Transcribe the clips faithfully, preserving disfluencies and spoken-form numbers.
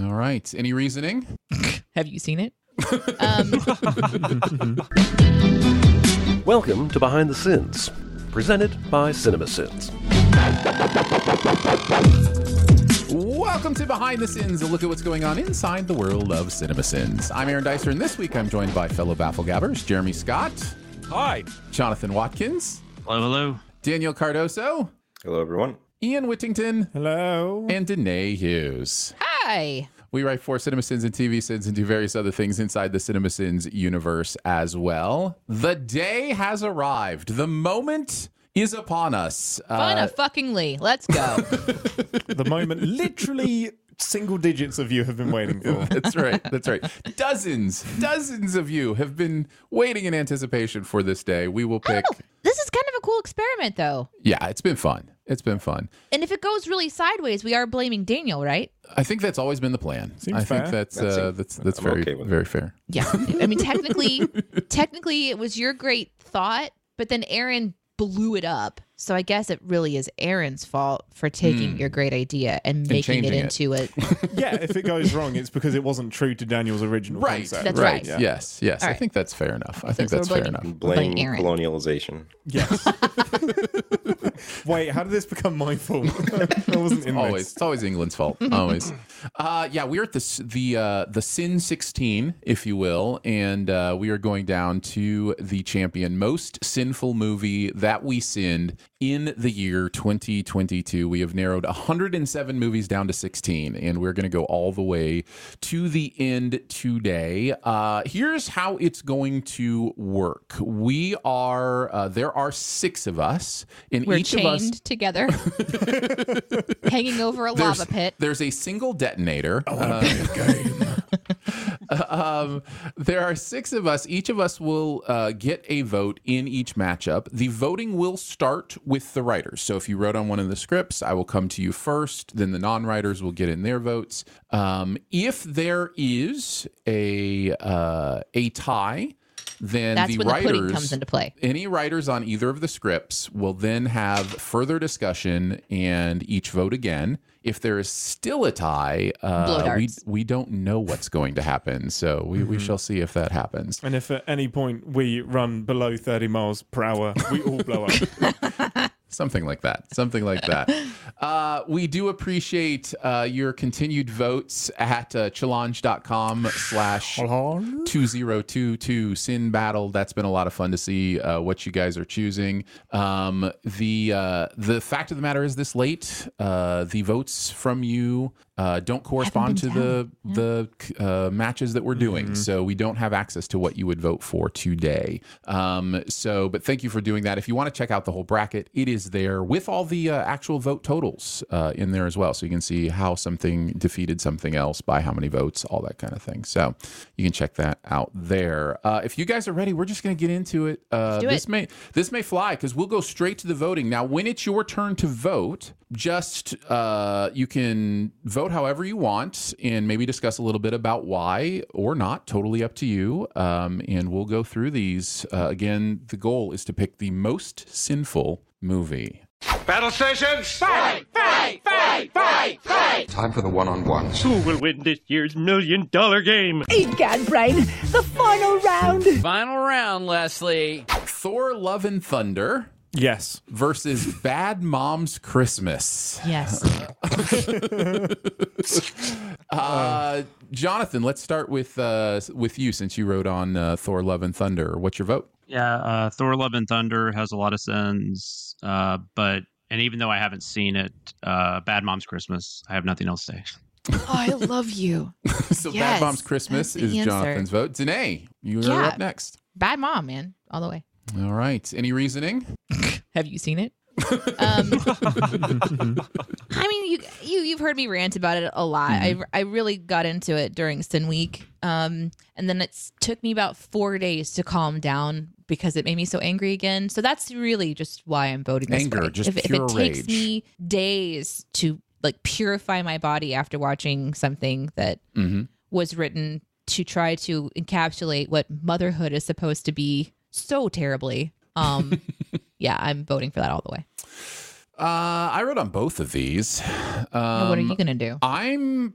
All right. Any reasoning? Have you seen it? um. Welcome to Behind the Sins, presented by CinemaSins. Welcome to Behind the Sins, a look at what's going on inside the world of CinemaSins. I'm Aaron Dyser, and this week I'm joined by fellow Bafflegabbers, Jeremy Scott. Hi. Jonathan Watkins. Hello, hello. Daniel Cardoso. Hello, everyone. Ian Whittington. Hello. And Danae Hughes. Hi. We write for CinemaSins and TVSins and do various other things inside the CinemaSins universe as well. The day has arrived. The moment is upon us. Fun-a-fucking-ly. Uh, Let's go. The moment literally single digits of you have been waiting for. That's right. That's right. Dozens, dozens of you have been waiting in anticipation for this day. We will pick. Oh, this is kind of a cool experiment, though. Yeah, it's been fun. It's been fun. And if it goes really sideways, we are blaming Daniel, right? I think that's always been the plan. Seems I fair. think that's that uh, that's that's I'm very okay very fair. Yeah. I mean, technically, technically, it was your great thought, but then Aaron blew it up. So I guess it really is Aaron's fault for taking mm. your great idea and, and making it into it. A... yeah, if it goes wrong, it's because it wasn't true to Daniel's original right. concept. That's right. right. Yeah. Yes, yes. Right. I think that's fair enough. I, I think, think that's so fair blaming, enough. Blame colonialization. Yes. Wait, how did this become my fault? I wasn't in always. This. It's always England's fault. Always. Uh, yeah, we're at the the uh, the Sin sixteen, if you will, and uh, we are going down to the champion most sinful movie that we sinned in the year twenty twenty-two. We have narrowed one hundred seven movies down to sixteen, and we're going to go all the way to the end today. Uh, here's how it's going to work. We are uh, there are six of us, and we're each chained of us together, hanging over a there's, lava pit. There's a single detonator. I want to play a game. Um, there are six of us. Each of us will uh, get a vote in each matchup. The voting will start with the writers. So if you wrote on one of the scripts, I will come to you first. Then the non-writers will get in their votes. Um, if there is a uh, a tie, then that's the when writers, the pudding comes into play. Any writers on either of the scripts will then have further discussion and each vote again. If there is still a tie, uh, we we don't know what's going to happen, so we, mm-hmm. we shall see if that happens. And if at any point we run below thirty miles per hour, we all blow up. Something like that. Something like that. Uh, we do appreciate uh, your continued votes at uh, challenge.com slash 2022 Sin Battle. That's been a lot of fun to see uh, what you guys are choosing. Um, the uh, the fact of the matter is this late. Uh, the votes from you uh, don't correspond to down. the yeah. the uh, matches that we're doing. Mm-hmm. So we don't have access to what you would vote for today. Um, so, but thank you for doing that. If you want to check out the whole bracket, it is there with all the uh, actual vote totals uh, in there as well. So you can see how something defeated something else by how many votes, all that kind of thing. So you can check that out there. Uh, if you guys are ready, we're just going to get into it. Uh, this it. may this may fly because we'll go straight to the voting. Now, when it's your turn to vote, just uh, you can vote however you want and maybe discuss a little bit about why or not. Totally up to you. Um, and we'll go through these. Uh, again, the goal is to pick the most sinful movie. Battle stations! Fight! Fight! Fight! Fight! Fight! Time for the one-on-one. Who will win this year's million-dollar game? Egad Brain, the final round! Final round, Leslie. Thor Love and Thunder. Yes. Versus Bad Moms Christmas. Yes. uh, Jonathan, let's start with uh, with you since you wrote on uh, Thor Love and Thunder. What's your vote? Yeah, uh, Thor Love and Thunder has a lot of sins, uh, but and even though I haven't seen it, uh, Bad Moms Christmas, I have nothing else to say. Oh, I love you. So yes, Bad Moms Christmas is answer. Jonathan's vote. Danae, you're yeah. up next. Bad Mom, man, all the way. All right. Any reasoning? Have you seen it? Um, I mean, you, you, you've heard me rant about it a lot. Mm-hmm. I, I really got into it during Sin Week. Um, and then it took me about four days to calm down because it made me so angry again. So that's really just why I'm voting this Anger, way. Just if, pure if it rage. Takes me days to like purify my body after watching something that mm-hmm. was written to try to encapsulate what motherhood is supposed to be so terribly. Um, yeah, I'm voting for that all the way. Uh, I wrote on both of these. Um, now what are you going to do? I'm...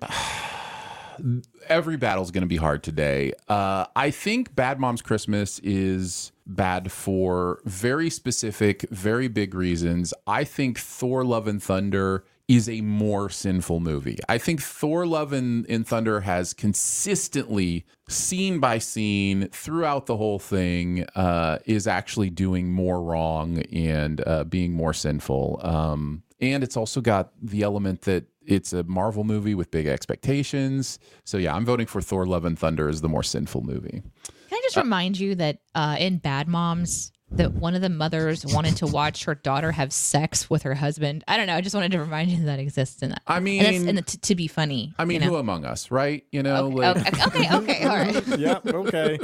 every battle's going to be hard today. Uh, I think Bad Moms Christmas is bad for very specific, very big reasons. I think Thor Love and Thunder is a more sinful movie. I think Thor Love and, and Thunder has consistently, scene by scene, throughout the whole thing, uh, is actually doing more wrong and uh, being more sinful. Um, and it's also got the element that it's a Marvel movie with big expectations. So yeah, I'm voting for Thor Love and Thunder as the more sinful movie. Can I just uh, remind you that uh, in Bad Moms, that one of the mothers wanted to watch her daughter have sex with her husband. I don't know. I just wanted to remind you that, that exists in that. I mean, and, that's, and the t- to be funny. I mean, you know? Who among us, right? You know, okay, like... okay, okay, okay, all right. Yep, okay.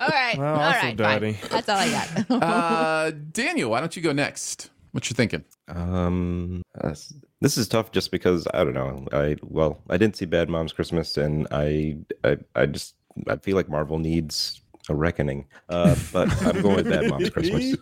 All right, well, all right, fine. That's all I got. uh, Daniel, why don't you go next? What you thinking? Um, uh, this is tough, just because I don't know. I well, I didn't see Bad Moms Christmas, and I, I, I just I feel like Marvel needs a reckoning, uh, but I'm going with Bad Moms Christmas.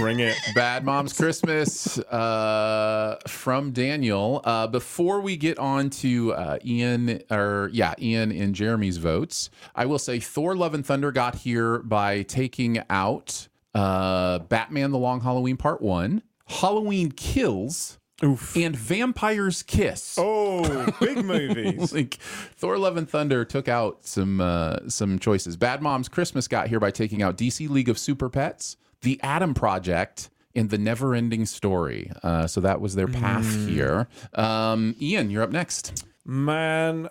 Bring it. Bad Moms Christmas uh, from Daniel. Uh, before we get on to uh, Ian, or yeah, Ian and Jeremy's votes, I will say Thor Love and Thunder got here by taking out uh, Batman The Long Halloween Part one, Halloween Kills, oof, and Vampire's Kiss. Oh, big movies. Like Thor Love and Thunder took out some uh, some choices. Bad Moms Christmas got here by taking out D C League of Super Pets, The Adam Project, and The Never-Ending Story. Uh, so that was their path mm. here. Um, Ian, you're up next. Man,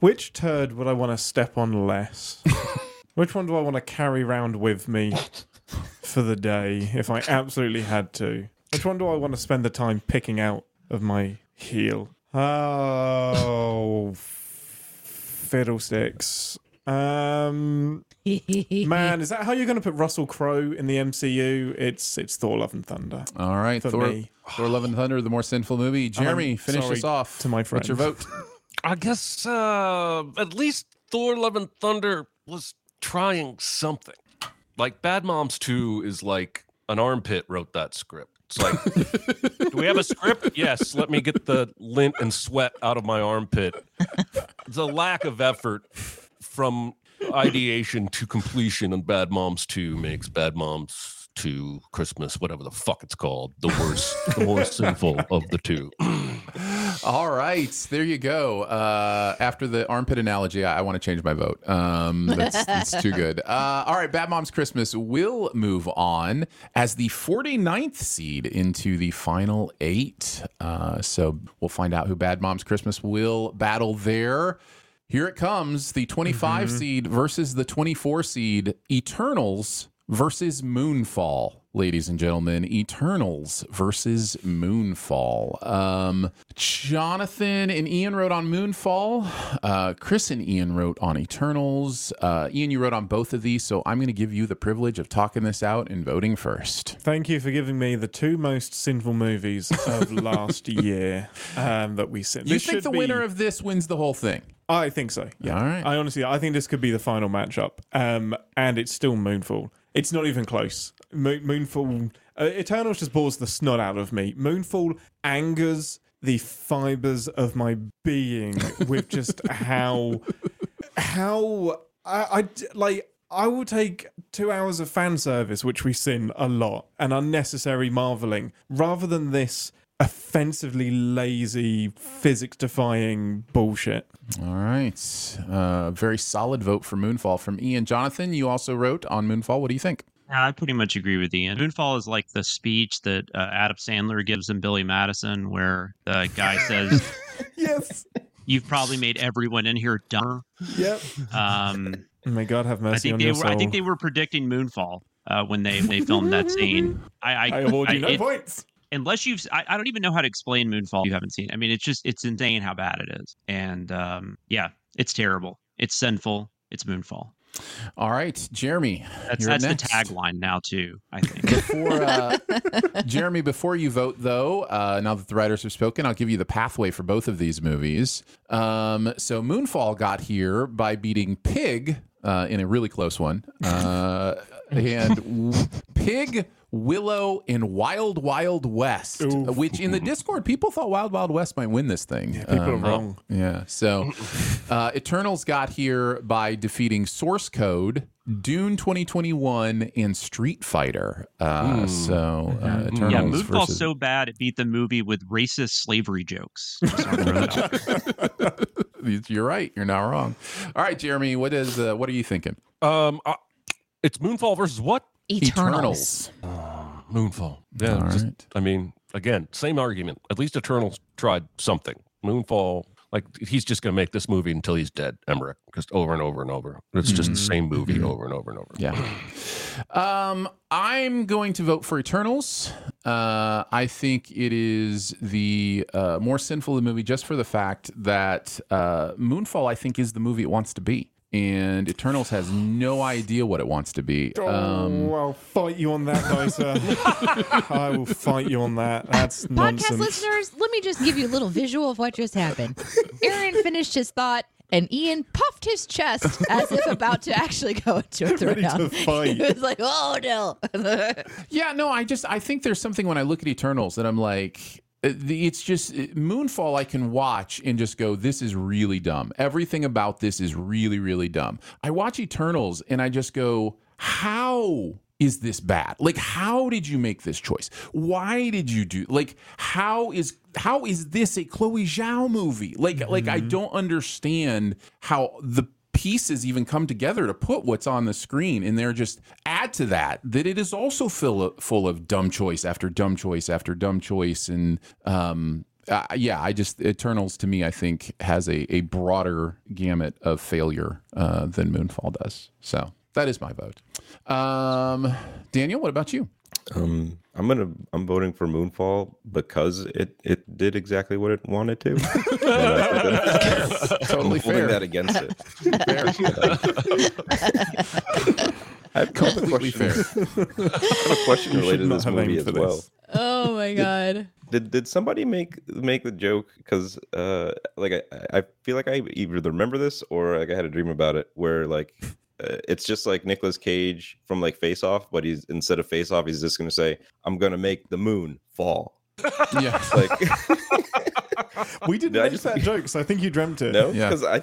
which turd would I want to step on less? Which one do I want to carry around with me for the day if I absolutely had to? Which one do I want to spend the time picking out of my heel? Oh, fiddlesticks. Um, man, is that how you're going to put Russell Crowe in the M C U? It's it's Thor, Love, and Thunder. All right, Thor, Thor, Love, and Thunder, the more sinful movie. Jeremy, um, finish this off. To my friend. What's your vote? I guess uh, at least Thor, Love, and Thunder was trying something. Like Bad Moms two is like an armpit wrote that script. It's like, do we have a script? Yes. Let me get the lint and sweat out of my armpit. The lack of effort from ideation to completion on Bad Moms two makes Bad Moms two Christmas, whatever the fuck it's called, the worst, the more sinful of the two. All right, there you go. Uh, after the armpit analogy, I, I want to change my vote. Um, that's, that's too good. Uh, all right, Bad Moms Christmas will move on as the forty-ninth seed into the final eight. Uh, so we'll find out who Bad Moms Christmas will battle there. Here it comes, the twenty-five mm-hmm. seed versus the twenty-four seed, Eternals versus Moonfall. Ladies and gentlemen, Eternals versus Moonfall. Um, Jonathan and Ian wrote on Moonfall. Uh, Chris and Ian wrote on Eternals. Uh, Ian, you wrote on both of these, so I'm going to give you the privilege of talking this out and voting first. Thank you for giving me the two most sinful movies of last year um, that we sent. You this think the be... winner of this wins the whole thing? I think so. Yeah, all right. I honestly, I think this could be the final matchup, um, and it's still Moonfall. It's not even close. Mo- Moonfall, uh, Eternals just bores the snot out of me. Moonfall angers the fibers of my being with just how, how I, I like. I will take two hours of fan service, which we sin a lot, and unnecessary marveling, rather than this offensively lazy, physics-defying bullshit. All right. Uh, very solid vote for Moonfall from Ian. Jonathan, you also wrote on Moonfall. What do you think? I pretty much agree with Ian. Moonfall is like the speech that uh, Adam Sandler gives in Billy Madison where the guy says, yes, you've probably made everyone in here dumber. Yep. Um, oh my God, have mercy on your soul. I think they were predicting Moonfall uh, when they, they filmed that scene. I, I, I award you I, no it, points. Unless you've, I, I don't even know how to explain Moonfall if you haven't seen it. I mean, it's just, it's insane how bad it is. And um, yeah, it's terrible. It's sinful. It's Moonfall. All right, Jeremy. That's, you're that's next. The tagline now, too, I think. Before, uh, Jeremy, before you vote, though, uh, now that the writers have spoken, I'll give you the pathway for both of these movies. Um, so Moonfall got here by beating Pig uh, in a really close one. Uh, and Pig Willow, and Wild Wild West, Oof. which in the Discord, people thought Wild Wild West might win this thing. Yeah, people um, are wrong. Yeah. So uh, Eternals got here by defeating Source Code, Dune twenty twenty-one, and Street Fighter. Uh, mm. So uh, Eternals yeah, Moonfall versus... so bad it beat the movie with racist slavery jokes. You're right. You're not wrong. All right, Jeremy, what is uh, what are you thinking? Um, uh, it's Moonfall versus what? Eternals. Eternals. Oh, Moonfall. Yeah. Just, right. I mean, again, same argument. At least Eternals tried something. Moonfall, like, he's just going to make this movie until he's dead, Emmerich, just over and over and over. It's just mm-hmm. the same movie mm-hmm. over and over and over. Yeah. um, I'm going to vote for Eternals. Uh, I think it is the uh, more sinful movie just for the fact that uh, Moonfall, I think, is the movie it wants to be. And Eternals has no idea what it wants to be. Oh, um, I'll fight you on that, Dyser. I will fight you on that. That's Podcast nonsense. Listeners, let me just give you a little visual of what just happened. Aaron finished his thought, and Ian puffed his chest as if about to actually go into a throwdown. He was like, oh, no. yeah, no, I just, I think there's something when I look at Eternals that I'm like... It's just Moonfall I can watch and just go, this is really dumb. Everything about this is really, really dumb. I watch Eternals and I just go, how is this bad? Like, how did you make this choice? Why did you do like how is how is this a Chloe Zhao movie? Like, mm-hmm. like I don't understand how the pieces even come together to put what's on the screen, and they're just add to that that it is also full of, full of dumb choice after dumb choice after dumb choice, and um, uh, yeah, I just Eternals to me I think has a, a broader gamut of failure uh, than Moonfall does. So that is my vote. Um, Daniel, what about you? Um, I'm gonna I'm voting for Moonfall because it, it did exactly what it wanted to. Totally I'm fair. That against it. Fair. I have completely fair. I have a question related to this movie as well. This. Oh my god! Did did, did somebody make make the joke? Because uh, like I I feel like I either remember this or like I had a dream about it where like. Uh, it's just like Nicolas Cage from like Face Off, but he's instead of Face Off, he's just gonna say, "I'm gonna make the moon fall." Yeah, like we didn't make that joke, so I think you dreamt it. No, because yeah.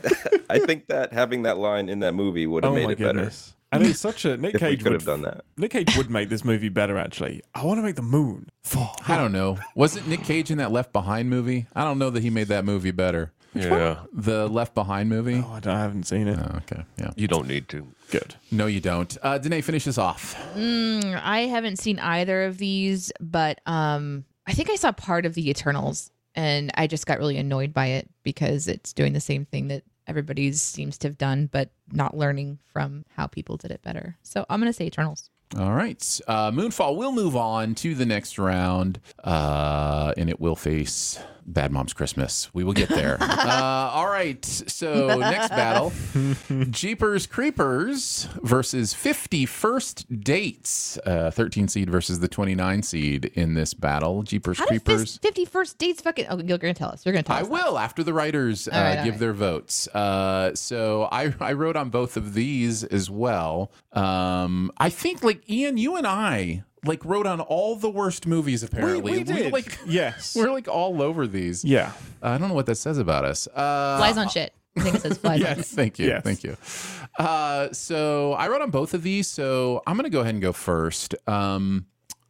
I, I think that having that line in that movie would have oh made it goodness. better. And it's such a Nick Cage could have done that. Nick Cage would make this movie better, actually. I want to make the moon fall. I don't know. Wasn't Nick Cage in that Left Behind movie? I don't know that he made that movie better. Which yeah, one? The Left Behind movie. Oh, I, I haven't seen it. Oh, okay, yeah. You don't need to. Good. No, you don't. Uh, Danae, finish this off. Mm, I haven't seen either of these, but um, I think I saw part of the Eternals, and I just got really annoyed by it because it's doing the same thing that everybody seems to have done, but not learning from how people did it better. So I'm going to say Eternals. All right. Uh, Moonfall will move on to the next round, uh, and it will face Bad Moms Christmas. We will get there. uh, all right. So next battle, Jeepers Creepers versus fifty First Dates, uh, thirteen seed versus the twenty-nine seed in this battle. Jeepers How Creepers. fifty First Dates fucking... Oh, you're going to tell us. You're going to tell I us. I will that. after the writers uh, right, give right. their votes. Uh, so I, I wrote on both of these as well. Um, I think like Ian, you and I... Like wrote on all the worst movies apparently. We, we did. We're like, yes, we're like all over these. Yeah, uh, I don't know what that says about us. Uh, flies on shit. I think it says flies yes, on shit. Thank you, yes. thank you. Uh, so I wrote on both of these. So I'm gonna go ahead and go first. Um,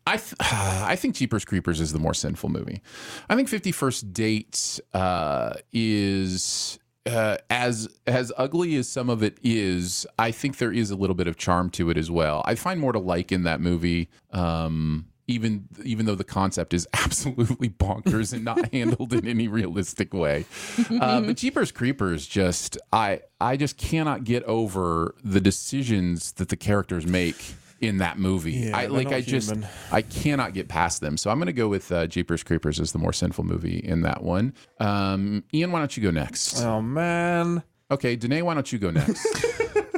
I th- I think Jeepers Creepers is the more sinful movie. I think fifty First Dates uh, is. Uh, as as ugly as some of it is, I think there is a little bit of charm to it as well. I find more to like in that movie, um, even even though the concept is absolutely bonkers and not handled in any realistic way. Uh, but Jeepers Creepers, just I I just cannot get over the decisions that the characters make in that movie. Yeah, I like I just human. I cannot get past them. So I'm going to go with uh, Jeepers Creepers as the more sinful movie in that one. Um, Ian, why don't you go next? Oh man. Okay, Danae, why don't you go next?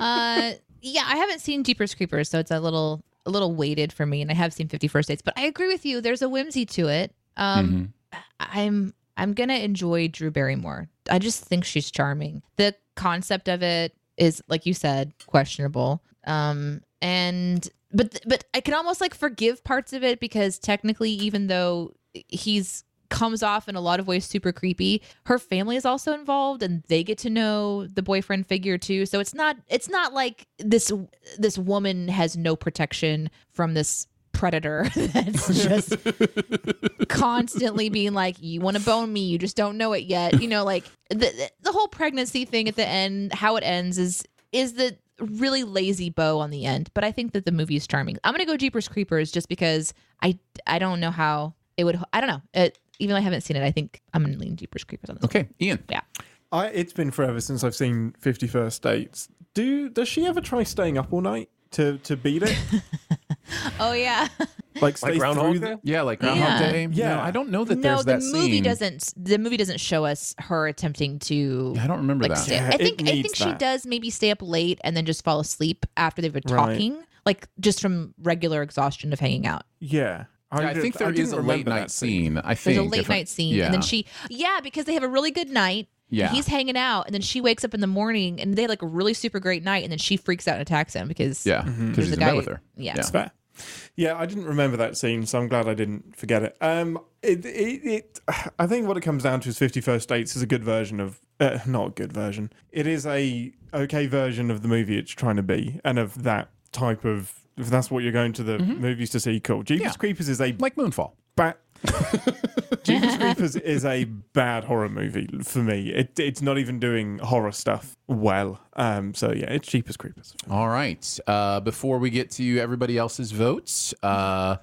uh yeah, I haven't seen Jeepers Creepers, so it's a little a little weighted for me, and I have seen fifty First Dates, but I agree with you. There's a whimsy to it. Um mm-hmm. I'm I'm going to enjoy Drew Barrymore. I just think she's charming. The concept of it is, like you said, questionable. Um And but but I can almost like forgive parts of it because technically, even though he's comes off in a lot of ways super creepy, her family is also involved and they get to know the boyfriend figure too. So it's not it's not like this this woman has no protection from this predator that's just constantly being like, you want to bone me, you just don't know it yet. You know, like the the whole pregnancy thing at the end, how it ends is is the really lazy bow on the end. But I think that the movie is charming. I'm gonna go Jeepers Creepers just because I I don't know how it would I don't know it, even though I haven't seen it, I think I'm gonna lean Jeepers Creepers on this. Okay, one. Ian. Yeah. I, it's been forever since I've seen fifty First Dates. Do does she ever try staying up all night to to beat it? Oh yeah. Like, like Groundhog Day? Yeah, like Groundhog yeah. Day. Yeah, no, I don't know that no, there's the that scene. No, the movie doesn't the movie doesn't show us her attempting to yeah, I don't remember like, that. Yeah, I think I think that. She does maybe stay up late and then just fall asleep after they've been talking, right. Like just from regular exhaustion of hanging out. Yeah. I, yeah, I think there I is a late night scene. scene. I think there's a late different, night scene yeah. and then she yeah, because they have a really good night. Yeah. He's hanging out and then she wakes up in the morning and they had like a really super great night and then she freaks out and attacks him because yeah, mm-hmm. there's a guy with her. Yeah. That's fair. Yeah, I didn't remember that scene, so I'm glad I didn't forget it. Um, it, it, it I think what it comes down to is fifty First Dates is a good version of, uh, not a good version. It is a okay version of the movie it's trying to be, and of that type of. If that's what you're going to the mm-hmm. movies to see, cool. Jeepers yeah. Creepers is a like Moonfall. Bat. Jeepers Creepers is a bad horror movie for me. It, it's not even doing horror stuff well. Um, so yeah, it's Jeepers Creepers. All right. Uh, before we get to everybody else's votes, uh,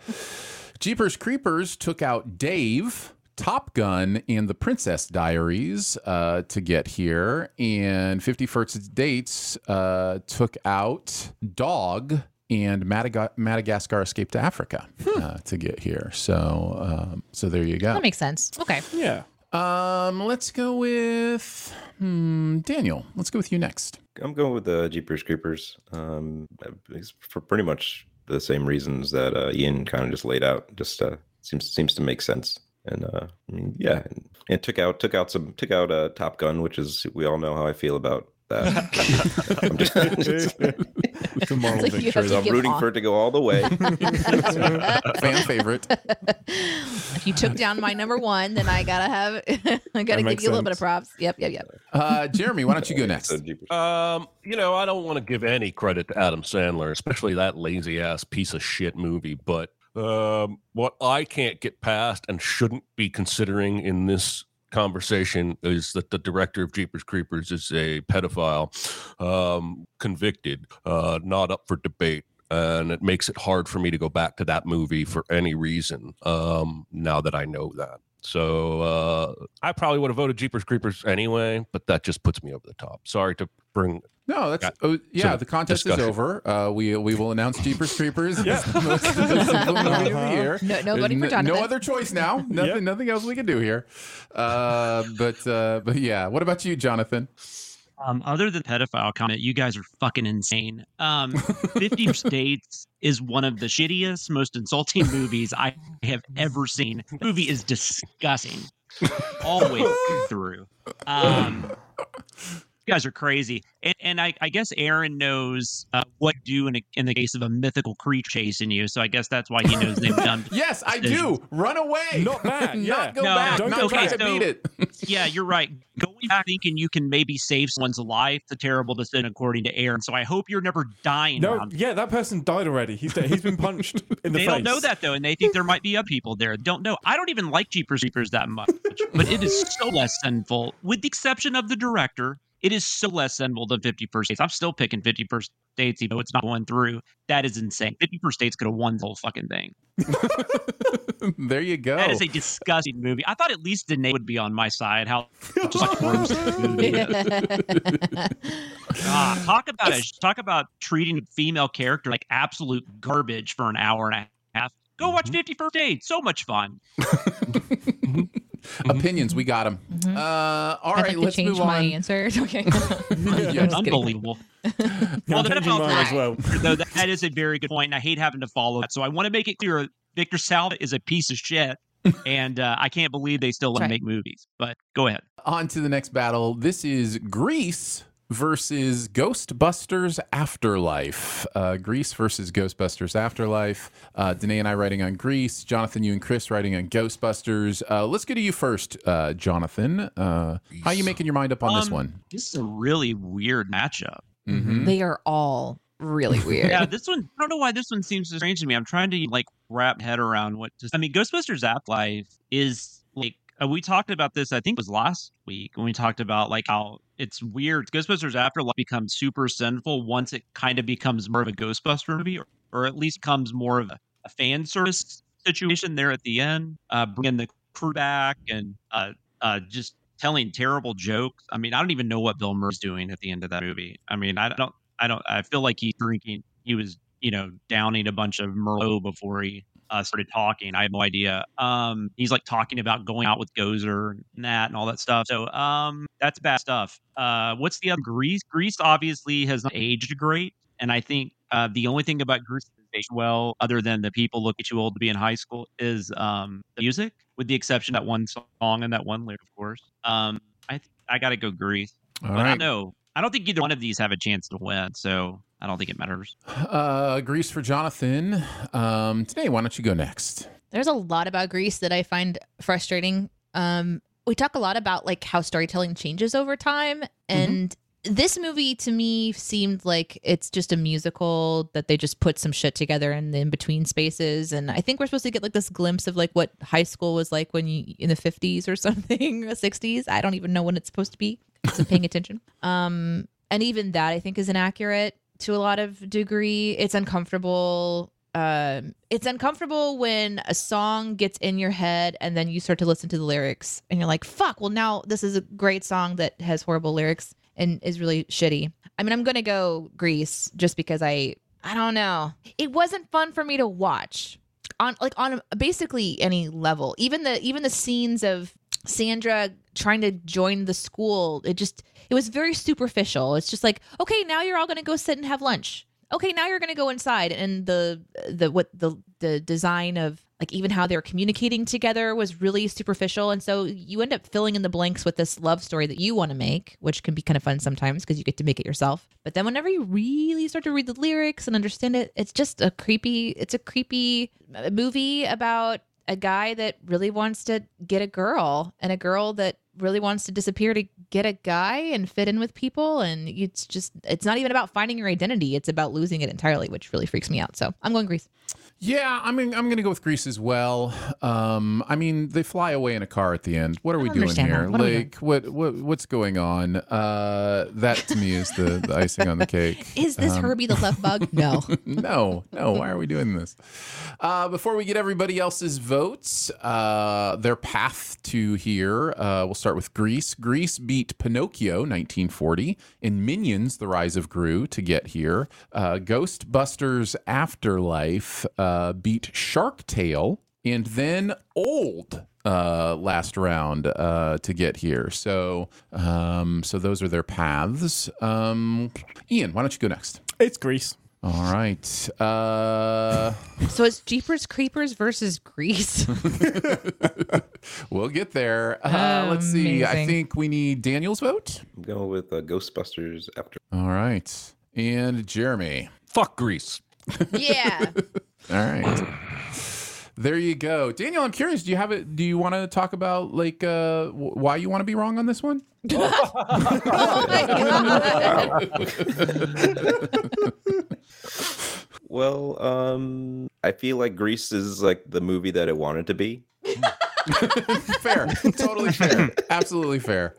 Jeepers Creepers took out Dave, Top Gun, and The Princess Diaries uh, to get here, and fifty First Dates uh, took out Dog. And Madaga- Madagascar Escape to Africa hmm. uh, to get here. So um, so there you go. That makes sense. Okay. Yeah. Um, let's go with hmm, Daniel. Let's go with you next. I'm going with the uh, Jeepers Creepers um, for pretty much the same reasons that uh, Ian kind of just laid out. Just uh, seems seems to make sense. And uh, I mean, yeah, and, and took out took out some took out uh, Top Gun, which is we all know how I feel about. I'm just, just moral like pictures. I'm rooting off. For it to go all the way. Fan favorite. If you took down my number one, then I gotta have. I gotta give sense. You a little bit of props. Yep, yep, yep. Uh, Jeremy, why don't you go next? Um, you know, I don't want to give any credit to Adam Sandler, especially that lazy ass piece of shit movie. But um, what I can't get past and shouldn't be considering in this conversation is that the director of Jeepers Creepers is a pedophile, um, convicted, uh, not up for debate, and it makes it hard for me to go back to that movie for any reason. Um, now that I know that, so uh, I probably would have voted Jeepers Creepers anyway, but that just puts me over the top. Sorry to bring. No, that's got, oh, yeah. The, the contest discussion. Is over. Uh, we we will announce Jeepers Creepers. Yeah. It's the most successful movie of the year. No, no voting for Jonathan. No other choice now. Nothing, yep. nothing else we can do here. Uh, but uh, but yeah. What about you, Jonathan? Um, other than pedophile comment, you guys are fucking insane. Um, fifty States is one of the shittiest, most insulting movies I have ever seen. The movie is disgusting, all the way through. Um, You guys are crazy. And, and I, I guess Aaron knows uh, what to do in, a, in the case of a mythical creature chasing you. So I guess that's why he knows they've done. Yes, I decisions. do. Run away. Not back. Yeah. Not go no, back. Don't go okay, back. So, beat it. Yeah, you're right. Going back thinking you can maybe save someone's life, the terrible decision according to Aaron. So I hope you're never dying. No, around. Yeah, that person died already. He's dead. He's been punched in the they face. They don't know that, though. And they think there might be other people there. Don't know. I don't even like Jeepers Creepers that much. But it is so less sinful, with the exception of the director. It is so less sensible than fifty First Dates. I'm still picking fifty First Dates, even though it's not going through. That is insane. fifty First Dates could have won the whole fucking thing. There you go. That is a disgusting movie. I thought at least Danae would be on my side. How just like worms the movie. ah, talk about a, talk about treating a female character like absolute garbage for an hour and a half. Go watch mm-hmm. fifty First Dates. So much fun. Mm-hmm. Opinions, we got them. Mm-hmm. Uh, all I'd right, like let's move on. My answer. Okay. Yes. Unbelievable. Well, the mine as well. Though that is a very good point, and I hate having to follow that. So I want to make it clear: Victor Salva is a piece of shit, and uh, I can't believe they still let him right. make movies. But go ahead. On to the next battle. This is Grease versus Ghostbusters Afterlife. Uh, Grease versus Ghostbusters Afterlife. Uh, Danae and I writing on Grease. Jonathan, you and Chris writing on Ghostbusters. Uh, let's go to you first, uh, Jonathan. Uh, how are you making your mind up on um, this one? This is a really weird matchup. Mm-hmm. They are all really weird. Yeah, this one, I don't know why this one seems so strange to me. I'm trying to like wrap head around what, just, I mean, Ghostbusters Afterlife is like, we talked about this, I think it was last week, when we talked about like how it's weird. Ghostbusters Afterlife becomes super sinful once it kind of becomes more of a Ghostbuster movie, or, or at least comes more of a, a fan service situation there at the end, uh, bringing the crew back and uh, uh, just telling terrible jokes. I mean, I don't even know what Bill Murray's doing at the end of that movie. I mean, I don't, I don't, I feel like he's drinking. He was, you know, downing a bunch of Merlot before he Uh, started talking. I have no idea. Um, he's like talking about going out with Gozer and that and all that stuff. So um, that's bad stuff. Uh, what's the other? Grease? Grease obviously has not aged great. And I think uh, the only thing about Grease that aged well, other than the people looking too old to be in high school, is um, the music, with the exception of that one song and that one lyric, of course. Um, I th- I got to go Grease. All but right. I don't know. I don't think either one of these have a chance to win. So I don't think it matters. Uh, Grease for Jonathan. Um, today, why don't you go next? There's a lot about Grease that I find frustrating. Um, we talk a lot about like how storytelling changes over time. And mm-hmm. this movie to me seemed like it's just a musical that they just put some shit together in the in-between spaces. And I think we're supposed to get like this glimpse of like what high school was like when you in the fifties or something, the sixties. I don't even know when it's supposed to be. So paying attention. Um, and even that I think is inaccurate. To a lot of degree, it's uncomfortable. Um, it's uncomfortable when a song gets in your head and then you start to listen to the lyrics and you're like, fuck, well, now this is a great song that has horrible lyrics and is really shitty. I mean, I'm going to go Grease just because I, I don't know. It wasn't fun for me to watch on like on basically any level. Even the even the scenes of Sandra trying to join the school, it just it was very superficial. It's just like, okay, now you're all going to go sit and have lunch. Okay, now you're going to go inside. And the the what the the design of like even how they're communicating together was really superficial. And so you end up filling in the blanks with this love story that you want to make, which can be kind of fun sometimes because you get to make it yourself. But then whenever you really start to read the lyrics and understand it, it's just a creepy it's a creepy movie about a guy that really wants to get a girl and a girl that really wants to disappear to get a guy and fit in with people. And it's just, it's not even about finding your identity. It's about losing it entirely, which really freaks me out. So I'm going Grease. Yeah. I mean, I'm going to go with Grease as well. Um, I mean, they fly away in a car at the end. What are we doing here? What like what, what, what's going on? Uh, that to me is the, the icing on the cake. Is this um, Herbie the Love Bug? No, no, no. Why are we doing this? Uh, before we get everybody else's votes, uh, their path to here, uh, we'll start with Grease. Grease beat Pinocchio, nineteen forty, and Minions, The Rise of Gru, to get here. Uh, Ghostbusters Afterlife uh, beat Shark Tale, and then Old uh, last round uh, to get here. So, um, so those are their paths. Um, Ian, why don't you go next? It's Grease. All right. Uh... So it's Jeepers Creepers versus Grease. We'll get there. Uh, let's see. I think we need Daniel's vote. I'm going with uh, Ghostbusters after. All right. And Jeremy. Fuck Grease. Yeah. All right. There you go, Daniel. I'm curious. Do you have it? Do you want to talk about like uh, w- why you want to be wrong on this one? Oh my God. Well, um, I feel like Grease is like the movie that it wanted to be. Fair, totally fair, absolutely fair.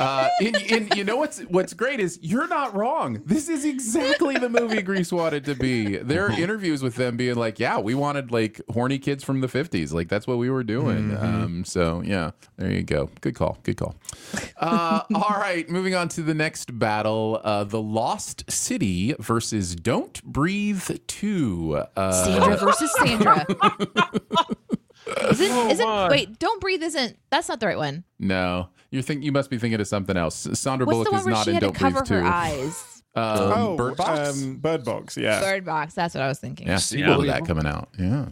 Uh, and, and you know what's what's great is you're not wrong. This is exactly the movie Grease wanted to be. There are interviews with them being like, "Yeah, we wanted like horny kids from the fifties. Like that's what we were doing." Mm-hmm. Um, so yeah, there you go. Good call. Good call. Uh, all right, moving on to the next battle: uh, The Lost City versus Don't Breathe two. Uh, Sandra versus Sandra. Isn't, oh isn't, wait, Don't Breathe isn't, that's not the right one. No, you think you must be thinking of something else. Sandra Bullock is not in Don't Breathe two. What's the one where she had to cover her eyes? Um, oh, Bird Box? Um, Bird Box, yeah. Bird Box, that's what I was thinking. Yeah, sequel to that coming out, yeah.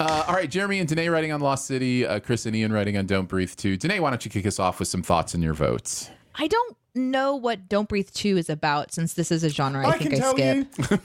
Uh, all right, Jeremy and Danae writing on Lost City, uh, Chris and Ian writing on Don't Breathe two. Danae, why don't you kick us off with some thoughts and your votes? I don't know what Don't Breathe two is about, since this is a genre I, I think can I tell skip. You.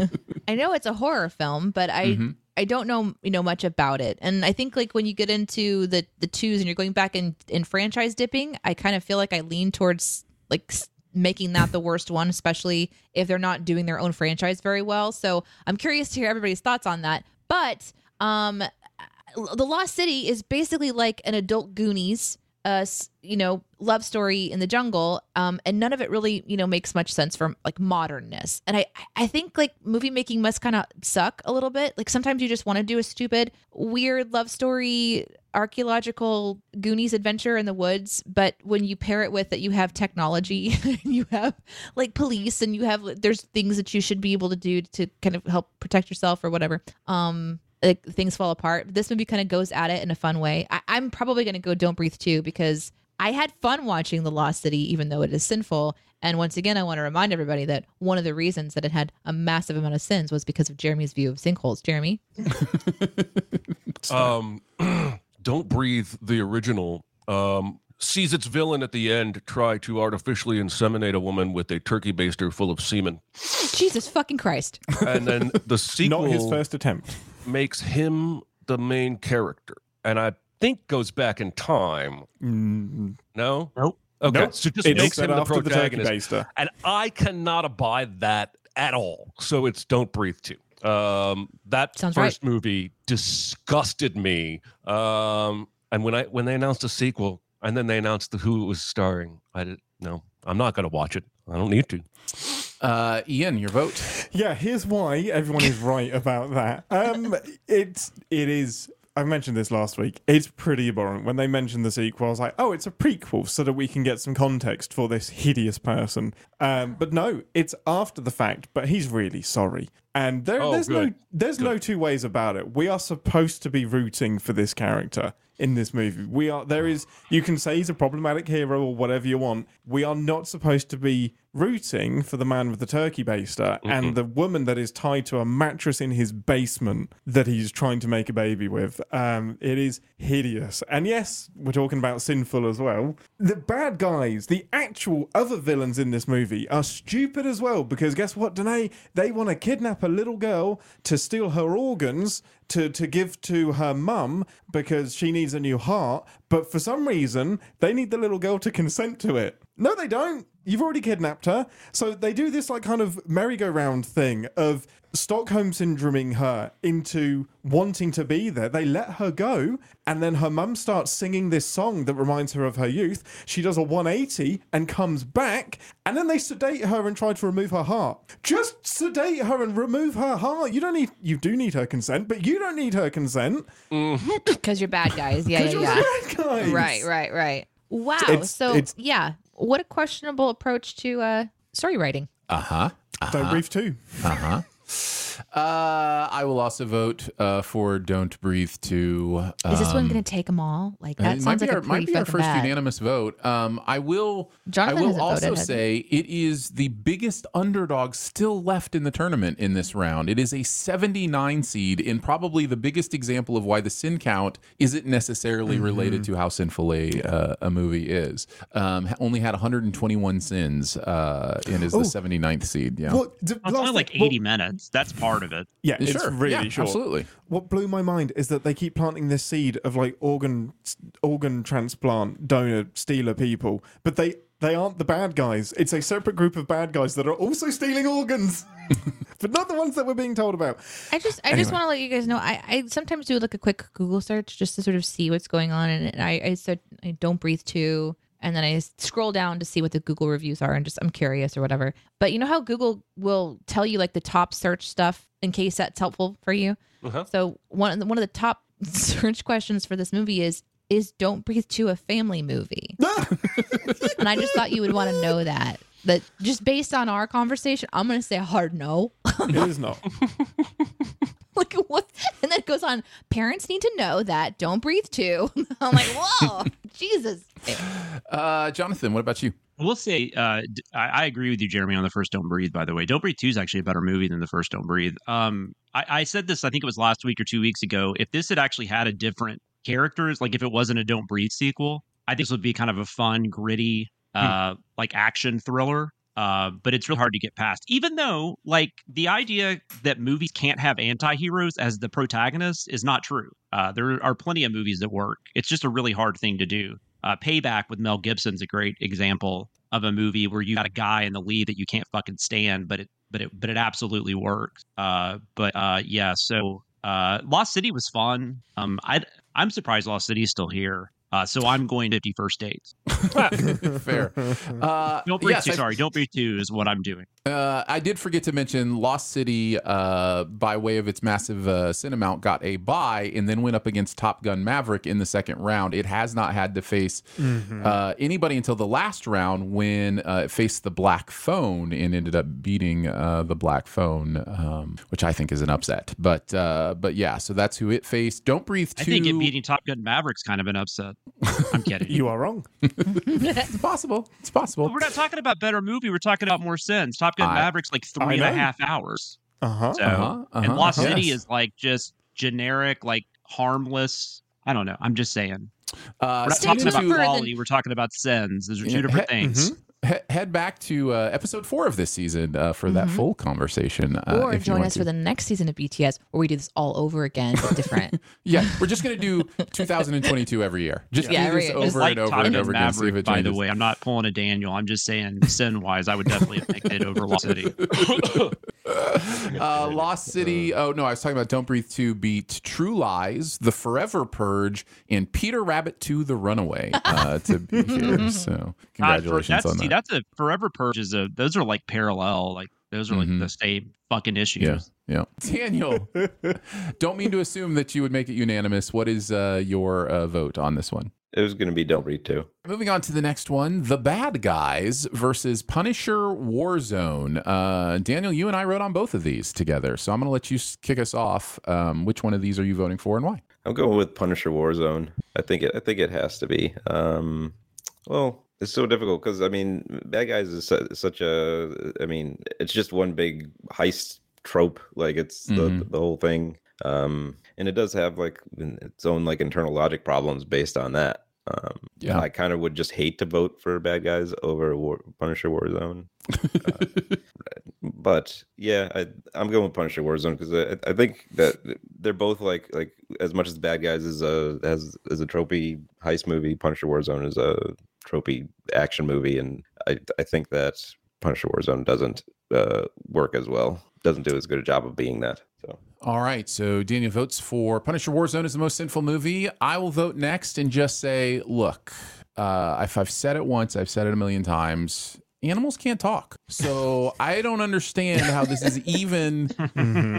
Okay. I know it's a horror film, but I mm-hmm. I don't know you know much about it. And I think like when you get into the, the twos and you're going back in, in franchise dipping, I kind of feel like I lean towards like making that the worst one, especially if they're not doing their own franchise very well. So I'm curious to hear everybody's thoughts on that. But um, The Lost City is basically like an adult Goonies, uh, you know, love story in the jungle. Um, and none of it really, you know, makes much sense for like modernness. And I, I think like movie making must kind of suck a little bit. Like sometimes you just want to do a stupid, weird love story, archaeological Goonies adventure in the woods. But when you pair it with that, you have technology, and you have like police, and you have, there's things that you should be able to do to kind of help protect yourself or whatever. Um, Like things fall apart. This movie kind of goes at it in a fun way. I- I'm probably going to go Don't Breathe two, because I had fun watching The Lost City, even though it is sinful. And once again, I want to remind everybody that one of the reasons that it had a massive amount of sins was because of Jeremy's view of sinkholes. Jeremy? um, Don't Breathe, the original, um, sees its villain at the end try to artificially inseminate a woman with a turkey baster full of semen. Jesus fucking Christ. And then the sequel... Not his first attempt. Makes him the main character, and I think goes back in time. Mm. No, nope. Okay, nope. So just it makes him the protagonist, the and I cannot abide that at all. So it's Don't Breathe two. Um, that Sounds first right. movie disgusted me. Um, and when I when they announced a sequel, and then they announced the, who it was starring, I didn't know. I'm not going to watch it. I don't need to. Uh, Ian, your vote. Yeah, here's why everyone is right about that. Um, it's it is. I mentioned this last week. It's pretty abhorrent. When they mentioned the sequel, I was like, oh, it's a prequel so that we can get some context for this hideous person. Um, but no, it's after the fact, but he's really sorry. And there, oh, there's good. no there's good. no two ways about it. We are supposed to be rooting for this character in this movie. We are there is you can say he's a problematic hero or whatever you want. We are not supposed to be rooting for the man with the turkey baster mm-hmm. and the woman that is tied to a mattress in his basement that he's trying to make a baby with. Um, it is hideous. And yes, we're talking about sinful as well. The bad guys, the actual other villains in this movie, are stupid as well, because guess what, Danae? They want to kidnap a little girl to steal her organs to, to give to her mum because she needs a new heart, but for some reason, they need the little girl to consent to it. No, they don't. You've already kidnapped her. So they do this like kind of merry-go-round thing of Stockholm syndroming her into wanting to be there. They let her go, and then her mum starts singing this song that reminds her of her youth. She does a one eighty and comes back, and then they sedate her and try to remove her heart. Just sedate her and remove her heart. You don't need you do need her consent, but you don't need her consent. Because you're bad guys. Yeah, yeah, you're yeah. Bad guys. Right, right, right. Wow. It's, so it's, yeah. What a questionable approach to uh, story writing. Uh-huh. uh-huh. Don't Breathe two. Uh-huh. Uh, I will also vote uh, for Don't Breathe two. Um, Is this one going to take them all? Like that sounds like our, a pretty might be our first bad. unanimous vote. Um, I will. Jonathan I will also voted, say it is the biggest underdog still left in the tournament in this round. It is a seventy-nine seed, in probably the biggest example of why the sin count isn't necessarily mm-hmm. related to how sinful a, uh, a movie is. Um, only had one hundred twenty-one sins uh, and is oh. the seventy-ninth seed. Yeah, well, d- it's not like eighty well, minutes. That's part of it. Yeah, it's sure. really yeah, short. Absolutely. What blew my mind is that they keep planting this seed of like organ organ transplant donor stealer people, but they they aren't the bad guys. It's a separate group of bad guys that are also stealing organs. But not the ones that we're being told about. I just I anyway. just want to let you guys know, I, I sometimes do like a quick Google search just to sort of see what's going on, and I, I said I Don't Breathe too. And then I scroll down to see what the Google reviews are, and just I'm curious or whatever. But you know how Google will tell you like the top search stuff in case that's helpful for you? Uh-huh. So one, one of the top search questions for this movie is, is Don't Breathe two a family movie? And I just thought you would want to know that. That just based on our conversation, I'm going to say a hard no. It is no. Like what? And then it goes on. Parents need to know that Don't Breathe two. I'm like, whoa, Jesus. Uh, Jonathan, what about you? We'll say uh, I, I agree with you, Jeremy, on the first Don't Breathe, by the way. Don't Breathe two is actually a better movie than the first Don't Breathe. Um, I, I said this, I think it was last week or two weeks ago. If this had actually had a different characters, like if it wasn't a Don't Breathe sequel, I think this would be kind of a fun, gritty uh, hmm. like action thriller. Uh, but it's really hard to get past, even though like the idea that movies can't have anti-heroes as the protagonist is not true. Uh, there are plenty of movies that work. It's just a really hard thing to do. Uh, Payback with Mel Gibson is a great example of a movie where you got a guy in the lead that you can't fucking stand, but it, but it, but it absolutely works. Uh, but uh, yeah, so uh, Lost City was fun. Um, I, I'm surprised Lost City is still here. Uh, so I'm going to fifty First Dates. Fair. Uh, don't breathe yes, too. I, sorry, don't breathe too is what I'm doing. Uh, I did forget to mention Lost City, uh, by way of its massive uh, Cinemount, got a bye and then went up against Top Gun Maverick in the second round. It has not had to face mm-hmm. uh, anybody until the last round when uh, it faced the Black Phone and ended up beating uh, the Black Phone, um, which I think is an upset. But uh, but yeah, so that's who it faced. Don't Breathe Two. I think it beating Top Gun Maverick's kind of an upset. I'm kidding. You are wrong. It's possible. It's possible. But we're not talking about better movie. We're talking about more sins. Top Gun I, Maverick's like three and a half hours. Uh-huh. So, uh-huh, uh-huh and Lost uh-huh. City yes. is like just generic, like harmless. I don't know. I'm just saying. Uh, we're not talking about quality. Than... We're talking about sins. Those are two different he- things. Mm-hmm. Head back to uh, episode four of this season uh, for mm-hmm. that full conversation. Uh, or join us to. for the next season of B T S, where we do this all over again, but different. Yeah, we're just going to do two thousand twenty-two every year. Just yeah, do every, this just over like and over and over again. Maverick, see if it by changes. The way, I'm not pulling a Daniel. I'm just saying, sin-wise, I would definitely have picked it over Lost City. uh, Lost City. Oh, no, I was talking about Don't Breathe two beat True Lies, The Forever Purge, and Peter Rabbit two, The Runaway uh, to be here. So congratulations uh, on that. That's a Forever Purge is a those are like parallel, like those are like mm-hmm. the same fucking issues. Yeah, yeah. Daniel, don't mean to assume that you would make it unanimous. What is uh, your uh, vote on this one? It was going to be Don't Breathe two. Moving on to the next one, The Bad Guys versus Punisher War Zone. Uh, Daniel, you and I wrote on both of these together, so I'm going to let you kick us off. Um, which one of these are you voting for and why? I'm going with Punisher War Zone. I think it. I think it has to be. Um, well. It's so difficult because, I mean, Bad Guys is su- such a, I mean, it's just one big heist trope. Like, it's mm-hmm. the, the whole thing. Um, and it does have, like, its own, like, internal logic problems based on that. Um, yeah. I kind of would just hate to vote for Bad Guys over War- Punisher War Zone. uh, but, yeah, I, I'm going with Punisher War Zone because I, I think that they're both, like, like as much as Bad Guys is a, has, is a tropey heist movie, Punisher War Zone is a... tropey action movie, and I I think that Punisher War Zone doesn't uh, work as well. Doesn't do as good a job of being that. So all right, so Daniel votes for Punisher War Zone is the most sinful movie. I will vote next and just say, look, uh, if I've said it once, I've said it a million times. Animals can't talk, so I don't understand how this is even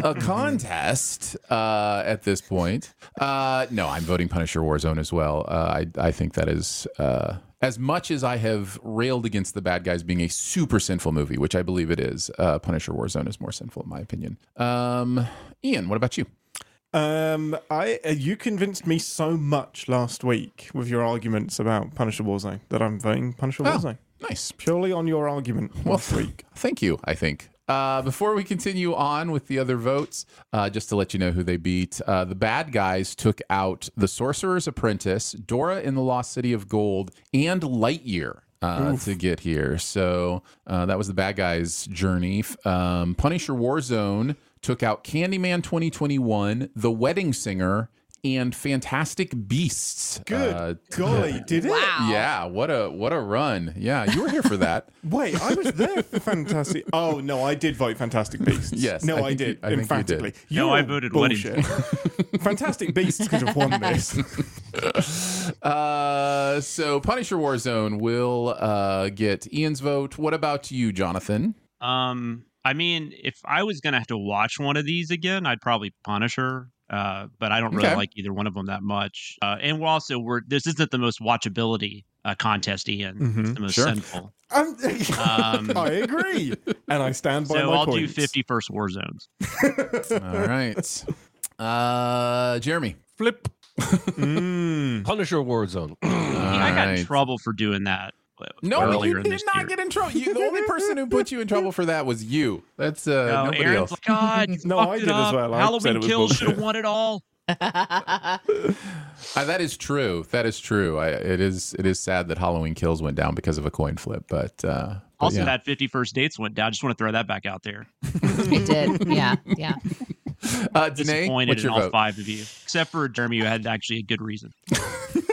a contest uh, at this point. Uh, no, I'm voting Punisher War Zone as well. Uh, I I think that is uh, as much as I have railed against The Bad Guys being a super sinful movie, which I believe it is. Uh, Punisher War Zone is more sinful, in my opinion. Um, Ian, what about you? Um, I uh, you convinced me so much last week with your arguments about Punisher War Zone that I'm voting Punisher War Zone. Oh. Nice. Purely on your argument. Well, thank you, I think. Uh, before we continue on with the other votes, uh, just to let you know who they beat, uh, The Bad Guys took out The Sorcerer's Apprentice, Dora in the Lost City of Gold, and Lightyear uh, to get here. So uh, that was The Bad Guys' journey. Um, Punisher War Zone took out Candyman twenty twenty-one, The Wedding Singer, and Fantastic Beasts. Good uh, golly, did it? Wow. Yeah, what a what a run. Yeah, you were here for that. Wait, I was there for Fantastic... Oh, no, I did vote Fantastic Beasts. Yes. No, I, I did, you, I emphatically. Did. You no, I voted bullshit. Fantastic Beasts could have won this. uh, so Punisher War Zone will uh, get Ian's vote. What about you, Jonathan? Um, I mean, if I was going to have to watch one of these again, I'd probably Punisher. Uh, but I don't really okay. like either one of them that much. Uh, and we're also we're this isn't the most watchability uh, contest, Ian. Mm-hmm. It's the most sure. sinful. Um, I agree, and I stand by so my I'll points. So I'll do fifty First War Zones. All right, uh, Jeremy, flip mm. Punisher War Zone. I, I got right. in trouble for doing that. No, you did not year. Get in trouble. You, the only person who put you in trouble for that was you. That's uh, no, nobody Aaron's else. Like, God, you no, I did up. As well. I Halloween Kills should have won it all. uh, that is true. That is true. I, it is. It is sad that Halloween Kills went down because of a coin flip, but uh, but also yeah. that fifty First Dates went down. I just want to throw that back out there. It did. Yeah. Yeah. Uh, Danae, what's your in all vote? Five of you, except for Jeremy, who had actually a good reason. um,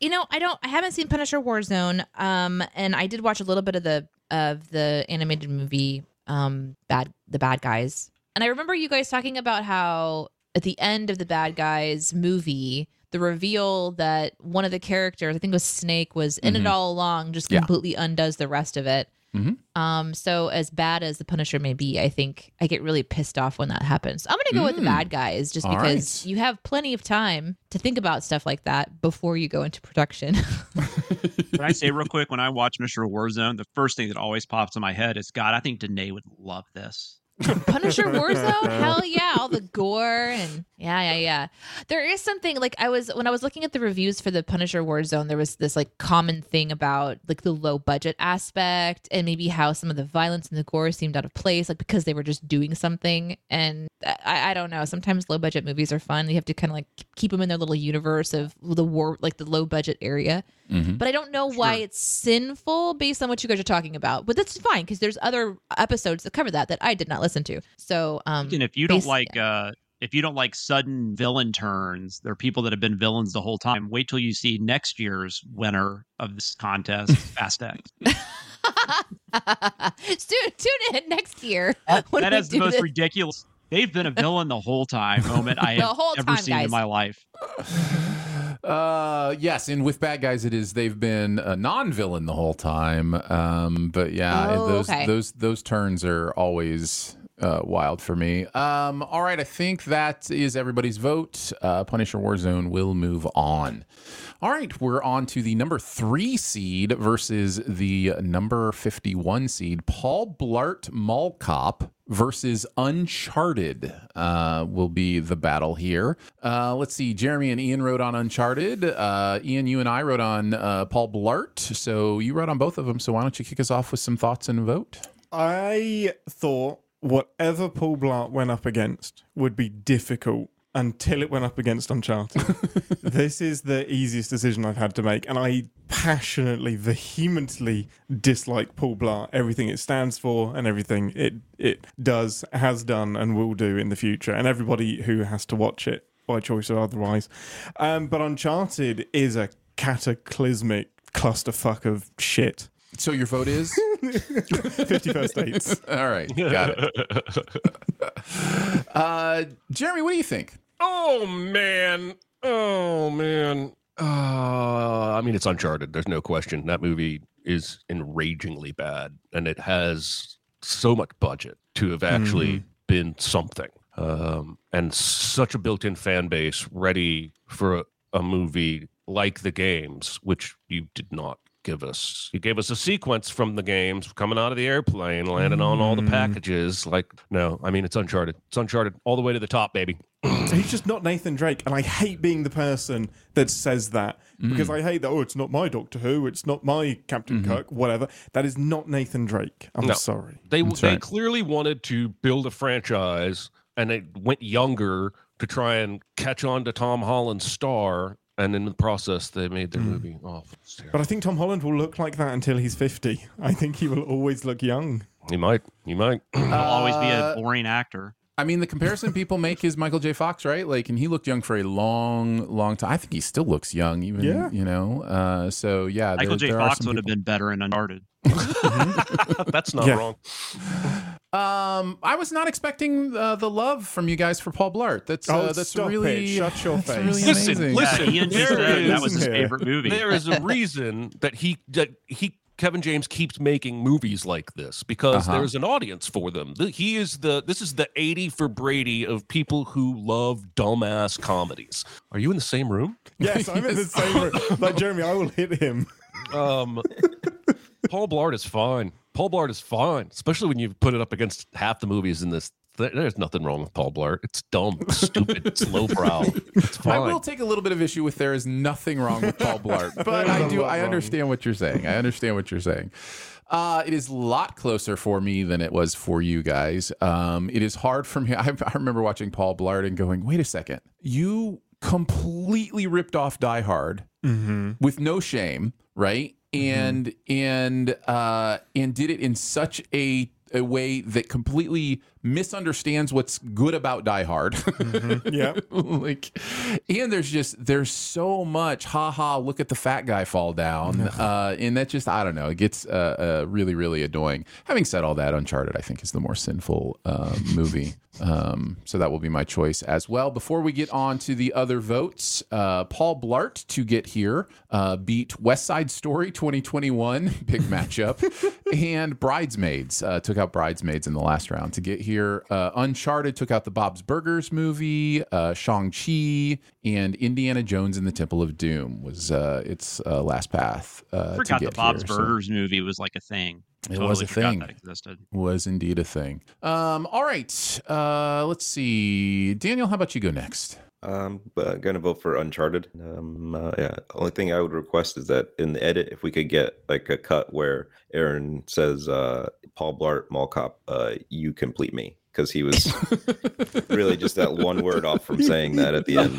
you know, I don't. I haven't seen Punisher: War Zone. Um, and I did watch a little bit of the of the animated movie, um, Bad the Bad Guys. And I remember you guys talking about how at the end of the Bad Guys movie, the reveal that one of the characters, I think it was Snake, was in mm-hmm. it all along, just yeah. completely undoes the rest of it. Mm-hmm. Um, so as bad as the Punisher may be, I think I get really pissed off when that happens. I'm going to go mm. with the Bad Guys just all because right. you have plenty of time to think about stuff like that before you go into production. Can I say real quick, when I watch Mister Warzone, the first thing that always pops in my head is, God, I think Danae would love this. Punisher Warzone? Hell yeah. All the gore and yeah, yeah, yeah. There is something like I was when I was looking at the reviews for the Punisher Warzone, there was this like common thing about like the low budget aspect and maybe how some of the violence and the gore seemed out of place, like because they were just doing something. And I, I don't know. Sometimes low budget movies are fun. You have to kind of like keep them in their little universe of the war, like the low budget area. Mm-hmm. But I don't know why sure. it's sinful based on what you guys are talking about. But that's fine because there's other episodes that cover that that I did not listen to. So, um, and if you don't like, yeah. uh, if you don't like sudden villain turns, there are people that have been villains the whole time. Wait till you see next year's winner of this contest, Fast X. Tune, tune in next year. That, that is the most this. ridiculous. They've been a villain the whole time. Moment I have ever time, seen guys. in my life. Uh yes, and with Bad Guys it is they've been a non-villain the whole time. Um, but yeah, oh, those okay. those those turns are always uh, wild for me. Um, all right, I think that is everybody's vote. Uh, Punisher Warzone will move on. All right, we're on to the number three seed versus the number fifty-one seed. Paul Blart Mall Cop versus Uncharted uh, will be the battle here. Uh, let's see. Jeremy and Ian wrote on Uncharted. Uh, Ian, you and I wrote on uh, Paul Blart. So you wrote on both of them. So why don't you kick us off with some thoughts and a vote? I thought whatever Paul Blart went up against would be difficult until it went up against Uncharted. This is the easiest decision I've had to make. And I passionately, vehemently dislike Paul Blart, everything it stands for and everything it, it does, has done and will do in the future. And everybody who has to watch it by choice or otherwise. Um, but Uncharted is a cataclysmic clusterfuck of shit. So your vote is? fifty First Dates. All right. Got it. Uh, Jeremy, what do you think? Oh, man. Oh, man. Uh, I mean, it's Uncharted. There's no question. That movie is enragingly bad, and it has so much budget to have actually mm. been something. Um, and such a built-in fan base ready for a, a movie like the games, which you did not give us. You gave us a sequence from the games coming out of the airplane, landing mm. on all the packages. Like, no, I mean, it's Uncharted. It's Uncharted all the way to the top, baby. So he's just not Nathan Drake, and I hate being the person that says that because mm. I hate that. Oh, it's not my Doctor Who, it's not my Captain mm-hmm. Kirk, whatever. That is not Nathan Drake. I'm no. sorry. They That's they right. clearly wanted to build a franchise, and they went younger to try and catch on to Tom Holland's star. And in the process, they made their mm. movie off. Oh, but I think Tom Holland will look like that until he's fifty. I think he will always look young. He might. He might. He'll uh, always be a boring actor. I mean, the comparison people make is Michael J. Fox, right? Like, and he looked young for a long, long time. I think he still looks young, even, yeah. you know. Uh, so, yeah. Michael there, J. There Fox would people... have been better in Uncharted. That's not yeah. wrong. Um, I was not expecting uh, the love from you guys for Paul Blart. That's uh, oh, that's really it. Shut your face. Really listen, amazing. listen. Yeah, Ian just said that was his favorite movie. There is a reason that he that he Kevin James keeps making movies like this because uh-huh. there's an audience for them. He is the this is the eighty for Brady of people who love dumbass comedies. Are you in the same room? Yes, I'm in the same room. Like Jeremy, I will hit him. Um, Paul Blart is fine. Paul Blart is fine, especially when you put it up against half the movies in this there's nothing wrong with Paul Blart. It's dumb, stupid, lowbrow. It's fine. I will take a little bit of issue with there is nothing wrong with Paul Blart, but I do. I understand what you're saying. I understand what you're saying. Uh, it is a lot closer for me than it was for you guys. Um, it is hard for me. I, I remember watching Paul Blart and going, wait a second. You completely ripped off Die Hard mm-hmm. with no shame, right? And mm-hmm. and uh, and did it in such a, a way that completely misunderstands what's good about Die Hard. mm-hmm. Yeah. Like, and there's just, there's so much, ha ha, look at the fat guy fall down. Mm-hmm. Uh, and that just, I don't know, it gets uh, uh, really, really annoying. Having said all that, Uncharted, I think, is the more sinful uh, movie. Um, so that will be my choice as well. Before we get on to the other votes, uh, Paul Blart to get here uh, beat West Side Story twenty twenty-one, big matchup, and Bridesmaids, uh, took out Bridesmaids in the last round to get here. Here, uh, Uncharted took out the Bob's Burgers movie, uh, Shang-Chi, and Indiana Jones and the Temple of Doom was uh, its uh, last path. Uh, I forgot to get the Bob's here, Burgers so. movie was like a thing. It totally was a thing. That existed. Was indeed a thing. Um, all right, uh, let's see. Daniel, how about you go next? I'm going to vote for Uncharted. Um, uh, yeah. Only thing I would request is that in the edit, if we could get like a cut where Aaron says, uh, Paul Blart, Mall Cop, uh, you complete me. Because he was really just that one word off from saying that at the end.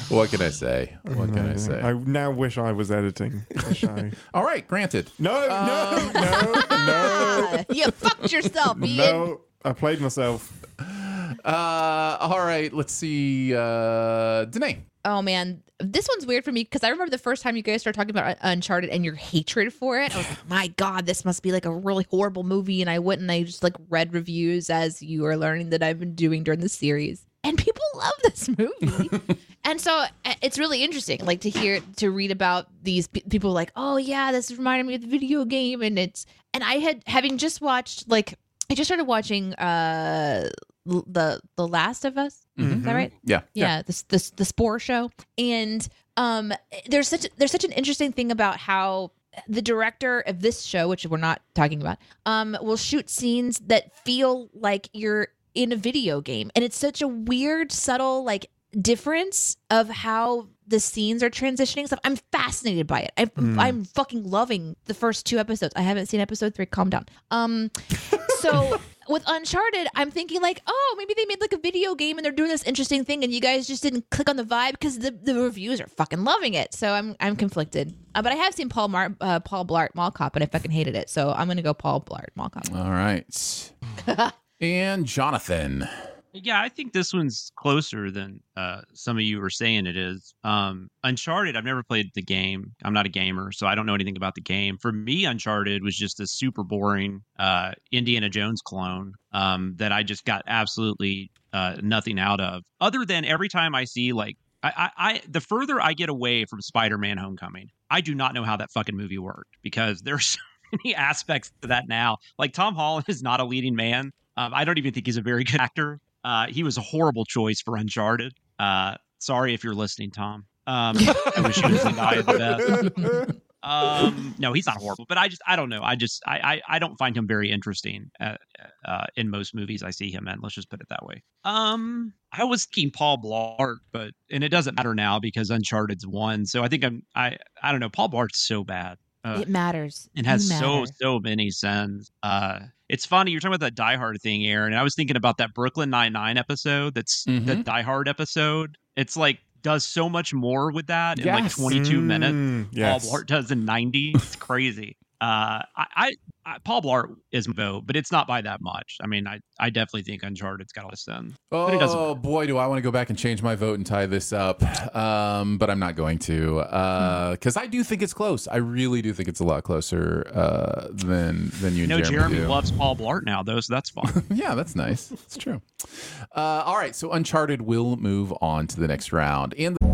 So. What can I say? What can I say? I now wish I was editing. I... All right, granted. No, uh... no, no, no. You fucked yourself, Ian. No. I played myself. Uh, all right, let's see. Uh, Danae. Oh, man. This one's weird for me because I remember the first time you guys started talking about Uncharted and your hatred for it. I was like, my God, this must be like a really horrible movie. And I went and I just like read reviews as you were learning that I've been doing during the series. And people love this movie. And so it's really interesting, like to hear, to read about these pe- people like, oh, yeah, this reminded me of the video game. And it's, and I had, having just watched like, I just started watching uh, the the Last of Us. Mm-hmm. Is that right? Yeah, yeah. yeah. This this the Spore show, and um, there's such there's such an interesting thing about how the director of this show, which we're not talking about, um, will shoot scenes that feel like you're in a video game, and it's such a weird, subtle, like difference of how the scenes are transitioning stuff. I'm fascinated by it. I, mm. I'm fucking loving the first two episodes. I haven't seen episode three. Calm down. Um, so with Uncharted, I'm thinking like, oh, maybe they made like a video game and they're doing this interesting thing, and you guys just didn't click on the vibe because the, the reviews are fucking loving it. So I'm I'm conflicted. Uh, but I have seen Paul Mar- uh, Paul Blart Mall Cop, and I fucking hated it. So I'm gonna go Paul Blart Mall Cop. All right. And Jonathan. Yeah, I think this one's closer than uh, some of you were saying it is. Um, Uncharted, I've never played the game. I'm not a gamer, so I don't know anything about the game. For me, Uncharted was just a super boring uh, Indiana Jones clone um, that I just got absolutely uh, nothing out of. Other than every time I see, like, I, I, I the further I get away from Spider-Man Homecoming, I do not know how that fucking movie worked because there's so many aspects to that now. Like, Tom Holland is not a leading man. Um, I don't even think he's a very good actor. Uh, he was a horrible choice for Uncharted. Uh, sorry if you're listening, Tom. Um, I wish he was the guy at the best. Um, no, he's not horrible, but I just, I don't know. I just, I, I, I don't find him very interesting uh, uh, in most movies I see him in. Let's just put it that way. Um, I was thinking Paul Blart, but, and it doesn't matter now because Uncharted's won. So I think I'm, I, I don't know. Paul Blart's so bad. Uh, it matters. It has so, so many sins. Uh, it's funny. You're talking about that Die Hard thing, Aaron. And I was thinking about that Brooklyn Nine-Nine episode. That's mm-hmm. the Die Hard episode. It's like does so much more with that in yes. like twenty-two mm, minutes. Yes. Paul Blart does in ninety. It's crazy. uh, I, I, I Paul Blart is my vote, but it's not by that much. I mean, I, I definitely think Uncharted's got all this in. Oh, boy, do I want to go back and change my vote and tie this up. Um, but I'm not going to uh, because I do think it's close. I really do think it's a lot closer uh, than than you and Jeremy. No, Jeremy, Jeremy loves Paul Blart now, though, so that's fun. Yeah, that's nice. It's true. Uh, all right, so Uncharted will move on to the next round. And the-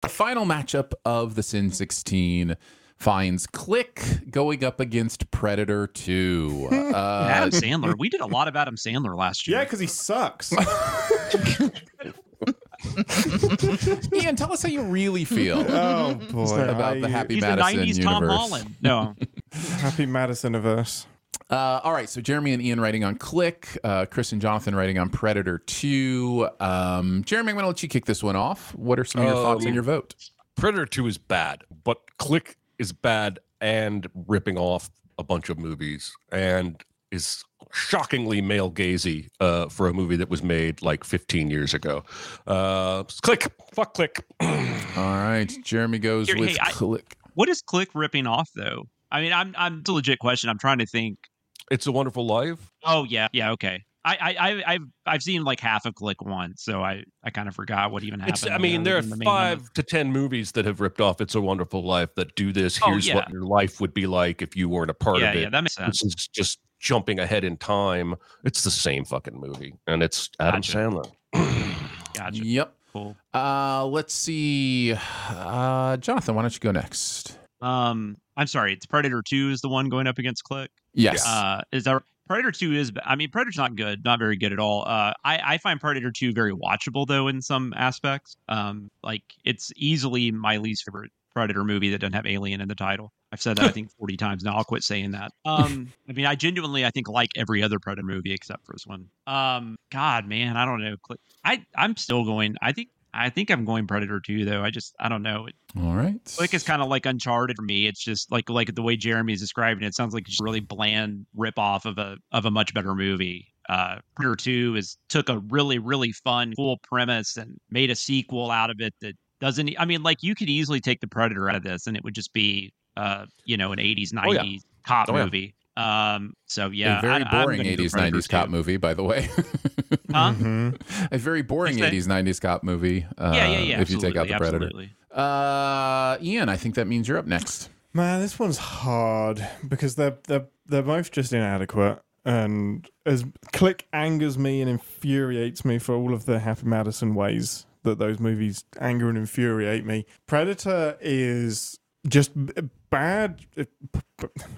The final matchup of the Sin sixteen finds Click going up against Predator two. Uh, Adam Sandler. We did a lot of Adam Sandler last year. Yeah, because he sucks. Ian, tell us how you really feel oh, boy. about I, the Happy Madison universe. He's a nineties Tom Holland. No. Happy Madison-averse. Uh, all right, so Jeremy and Ian writing on Click, uh, Chris and Jonathan writing on Predator two. Um, Jeremy, I'm going to let you kick this one off. What are some of your uh, thoughts on your vote? Predator two is bad, but Click is bad and ripping off a bunch of movies and is shockingly male gazy uh, for a movie that was made like fifteen years ago. Uh, click, fuck Click. All right, Jeremy goes Jeremy, with hey, Click. I, what is Click ripping off, though? I mean, I'm, I'm, it's a legit question. I'm trying to think. It's a Wonderful Life? Oh, yeah. Yeah, okay. I, I, I, I've I've seen like half of Click one, so I, I kind of forgot what even happened. It's, I mean, there are the five one. to ten movies that have ripped off It's a Wonderful Life that do this. Here's oh, yeah. what your life would be like if you weren't a part yeah, of it. Yeah, that makes sense. This is just jumping ahead in time. It's the same fucking movie, and it's Adam gotcha. Sandler. gotcha. Yep. Cool. Uh, let's see. Uh, Jonathan, why don't you go next? Um, I'm sorry, it's Predator two is the one going up against Click. Yes. Uh, is that Predator two is, I mean, Predator's not good, not very good at all. Uh, I, I find Predator two very watchable though in some aspects. Um, like it's easily my least favorite Predator movie that doesn't have Alien in the title. I've said that I think forty times now. I'll quit saying that. Um, I mean, I genuinely I think like every other Predator movie except for this one. Um, God, man, I don't know. Click. I I'm still going. I think. I think I'm going Predator two, though. I just, I don't know. All right. Click is kind of like Uncharted for me. It's just like like the way Jeremy is describing it, it sounds like just a really bland ripoff of a of a much better movie. Uh, Predator two is took a really, really fun, cool premise and made a sequel out of it that doesn't, I mean, like you could easily take the Predator out of this and it would just be, uh, you know, an eighties, nineties oh, yeah. cop oh, yeah. movie. Um, so yeah, a very I, boring eighties, nineties too. Cop movie, by the way, huh? mm-hmm. a very boring eighties, nineties cop movie. Uh, yeah, yeah, yeah. If you take out the absolutely. Predator, uh, Ian, I think that means you're up next. Man, this one's hard because they're, they're, they're both just inadequate. And as Click angers me and infuriates me for all of the Happy Madison ways that those movies anger and infuriate me. Predator is just bad,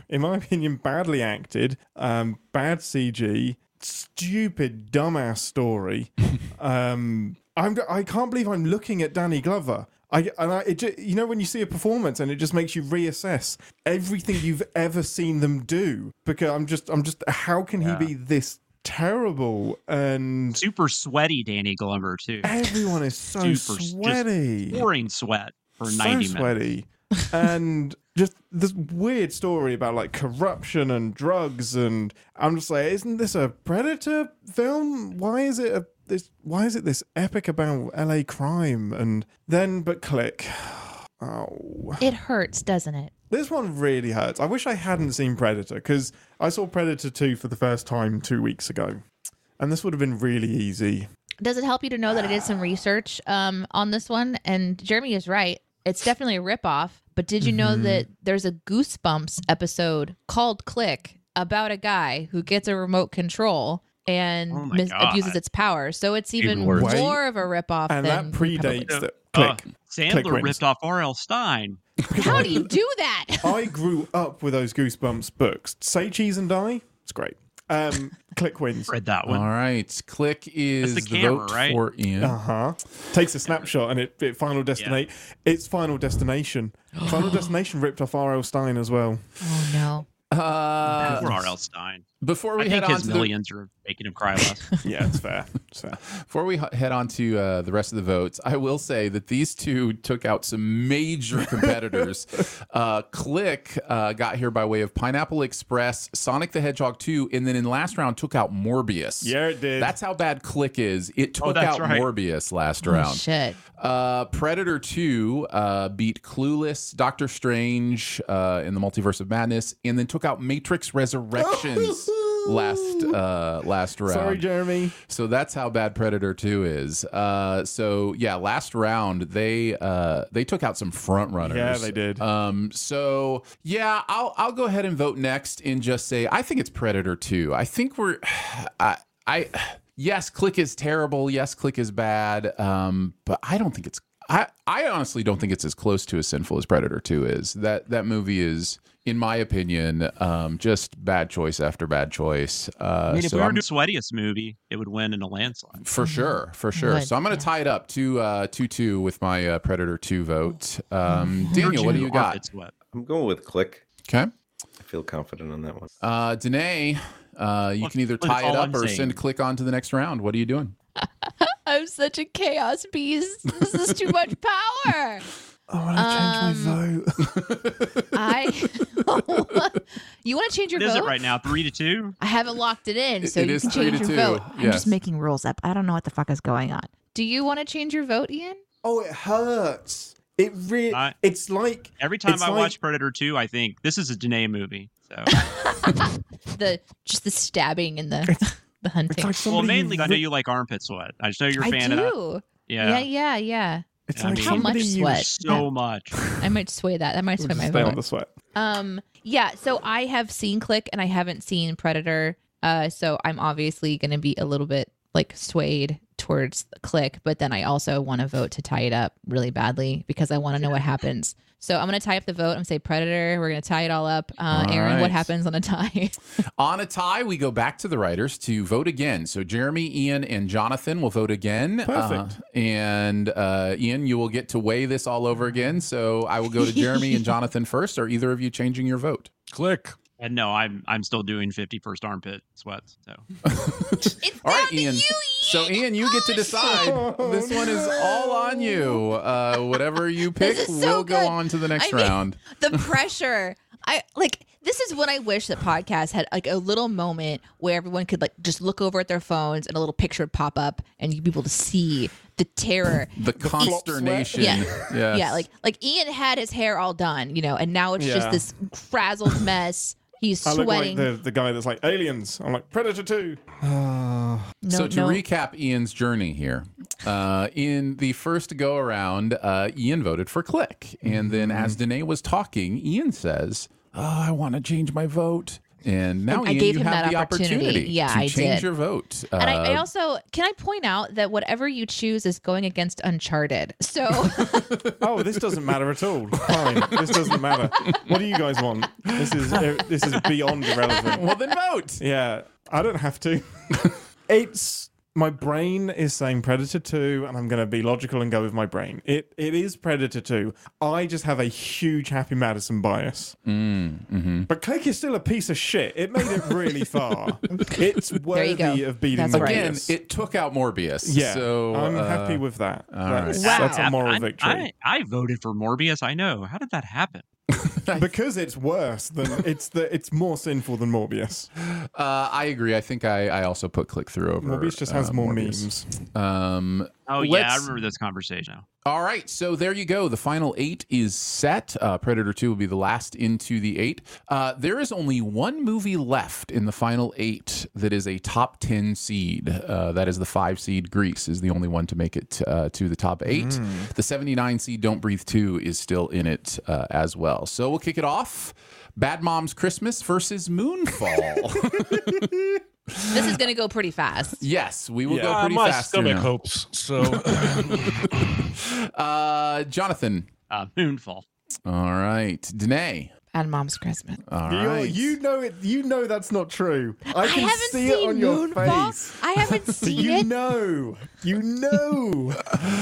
in my opinion, badly acted, um, bad C G, stupid, dumbass story. um, I'm, I can't believe I'm looking at Danny Glover. I, and I, it just, you know, when you see a performance and it just makes you reassess everything you've ever seen them do. Because I'm just, I'm just, how can yeah. he be this terrible and super sweaty? Danny Glover too. Everyone is so super, sweaty, pouring sweat for so ninety minutes. Sweaty. And just this weird story about like corruption and drugs, and I'm just like, isn't this a Predator film? Why is it a this? Why is it this epic about L A crime? And then, but Click. Oh, it hurts, doesn't it? This one really hurts. I wish I hadn't seen Predator because I saw Predator two for the first time two weeks ago, and this would have been really easy. Does it help you to know that I did some research um, on this one? And Jeremy is right. It's definitely a ripoff, but did you know mm-hmm. that there's a Goosebumps episode called Click about a guy who gets a remote control and oh mis- abuses its power? So it's even, even more of a ripoff. And than that predates the Click. Uh, Sandler Click ripped off R L. Stein. How do you do that? I grew up with those Goosebumps books. Say Cheese and Die. It's great. Um, Click wins. Read that one. All right. Click is the, camera, the vote right? for Ian. Uh-huh. Takes a snapshot and it, it final destinate. Yeah. It's Final Destination. Final Destination ripped off R L. Stein as well. Oh, no. Uh, Poor R L. Stein. Before we I head think on his to millions the... are making him cry less. Yeah, it's fair. It's fair. Before we head on to uh, the rest of the votes, I will say that these two took out some major competitors. uh, Click uh, got here by way of Pineapple Express, Sonic the Hedgehog two, and then in last round took out Morbius. Yeah, it did. That's how bad Click is. It took oh, out right. Morbius last oh, round. Shit. Uh, Predator two uh, beat Clueless, Doctor Strange uh, in the Multiverse of Madness, and then took out Matrix Resurrections. Last uh, last round. Sorry, Jeremy. So that's how bad Predator two is. Uh, so yeah, last round they uh, they took out some front runners. Yeah, they did. Um, so yeah, I'll I'll go ahead and vote next and just say I think it's Predator two. I think we're I I yes, Click is terrible. Yes, Click is bad. Um, but I don't think it's I I honestly don't think it's as close to as sinful as Predator two is. That that movie is. In my opinion, um, just bad choice after bad choice. Uh, I mean, if so we were I'm, doing the sweatiest movie, it would win in a landslide. For sure, for sure. But, so I'm going to yeah. tie it up two, uh, two, two with my uh, Predator two vote. Um, Daniel, what do you got? I'm going with Click. Okay. I feel confident on that one. Uh, Danae, uh, you well, can either tie it up I'm or saying. send Click on to the next round. What are you doing? I'm such a chaos beast. This is too much power. I want to change um, my vote. I you want to change your what vote? Is it right now? Three to two? I haven't locked it in, so it, it you can change your two. vote. Yes. I'm just making rules up. I don't know what the fuck is going on. Do you want to change your vote, Ian? Oh, it hurts. It really. Uh, it's like every time I like... watch Predator two, I think this is a Danae movie. So the just the stabbing and the the hunting. Like well, mainly re- I know you like armpit sweat. I just know you're a fan I do. of that. Yeah, yeah, yeah, yeah. It's like how much sweat? So yeah. much. I might sway that. That might sway my vote. On the sweat. Um. Yeah. So I have seen Click and I haven't seen Predator. Uh. So I'm obviously going to be a little bit like swayed towards Click, but then I also want to vote to tie it up really badly because I want to know what happens. So I'm going to tie up the vote. I'm going to say Predator. We're going to tie it all up. Uh, all Aaron, right. What happens on a tie? On a tie, we go back to the writers to vote again. So Jeremy, Ian, and Jonathan will vote again. Perfect. Uh, and uh, Ian, you will get to weigh this all over again. So I will go to Jeremy and Jonathan first. Are either of you changing your vote? Click. And no, I'm I'm still doing fifty First Armpit Sweats. So. It's all right, Ian. You, Ian. So Ian, you oh, get to decide. Oh, this one is all on you. Uh, whatever you pick, so we'll good. go on to the next I round. Mean, the pressure. I like. This is when I wish that podcasts had like a little moment where everyone could like just look over at their phones and a little picture would pop up and you'd be able to see the terror, the consternation. Yeah. Yes. Yeah. Like like Ian had his hair all done, you know, and now it's yeah. just this frazzled mess. He's I sweating. I look like the, the guy that's like, aliens. I'm like, Predator two. no, so to no. recap Ian's journey here, uh, in the first go-around, uh, Ian voted for Click. And then as Danae was talking, Ian says, oh, I want to change my vote. And now and Ian, I gave you him have that the opportunity, opportunity yeah, to I change did. your vote. And uh, I, I also, can I point out that whatever you choose is going against Uncharted. So, oh, this doesn't matter at all. Fine, this doesn't matter. What do you guys want? This is this is beyond irrelevant. Well, then vote. Yeah, I don't have to. It's my brain is saying Predator two, and I'm going to be logical and go with my brain. It it is Predator two. I just have a huge Happy Madison bias. Mm, mm-hmm. But Click is still a piece of shit. It made it really far. It's worthy of beating Morbius. Right. Again, it took out Morbius. Yeah, so, I'm uh, happy with that. That's, right. wow. that's a moral I, victory. I, I voted for Morbius. I know. How did that happen? Because it's worse than it's the it's more sinful than Morbius. Uh, I agree. I think I, I also put Click through over. Morbius just has uh, more Morbius. memes. Um, oh yeah, I remember this conversation. All right, so there you go. The final eight is set. Uh, Predator two will be the last into the eight. Uh, there is only one movie left in the final eight that is a top ten seed. Uh, that is the five seed. Grease is the only one to make it uh, to the top eight. Mm. The seventy-nine seed Don't Breathe two is still in it uh, as well. So we'll kick it off. Bad Moms Christmas versus Moonfall. This is going to go pretty fast. Yes, we will yeah, go pretty my fast. My stomach now. hopes so. uh, Jonathan. Uh, Moonfall. All right. Danae. Bad Moms Christmas. All right. You know it. You know that's not true. I can I see it on your Moonfall. Face. I haven't seen you it. You know. You know.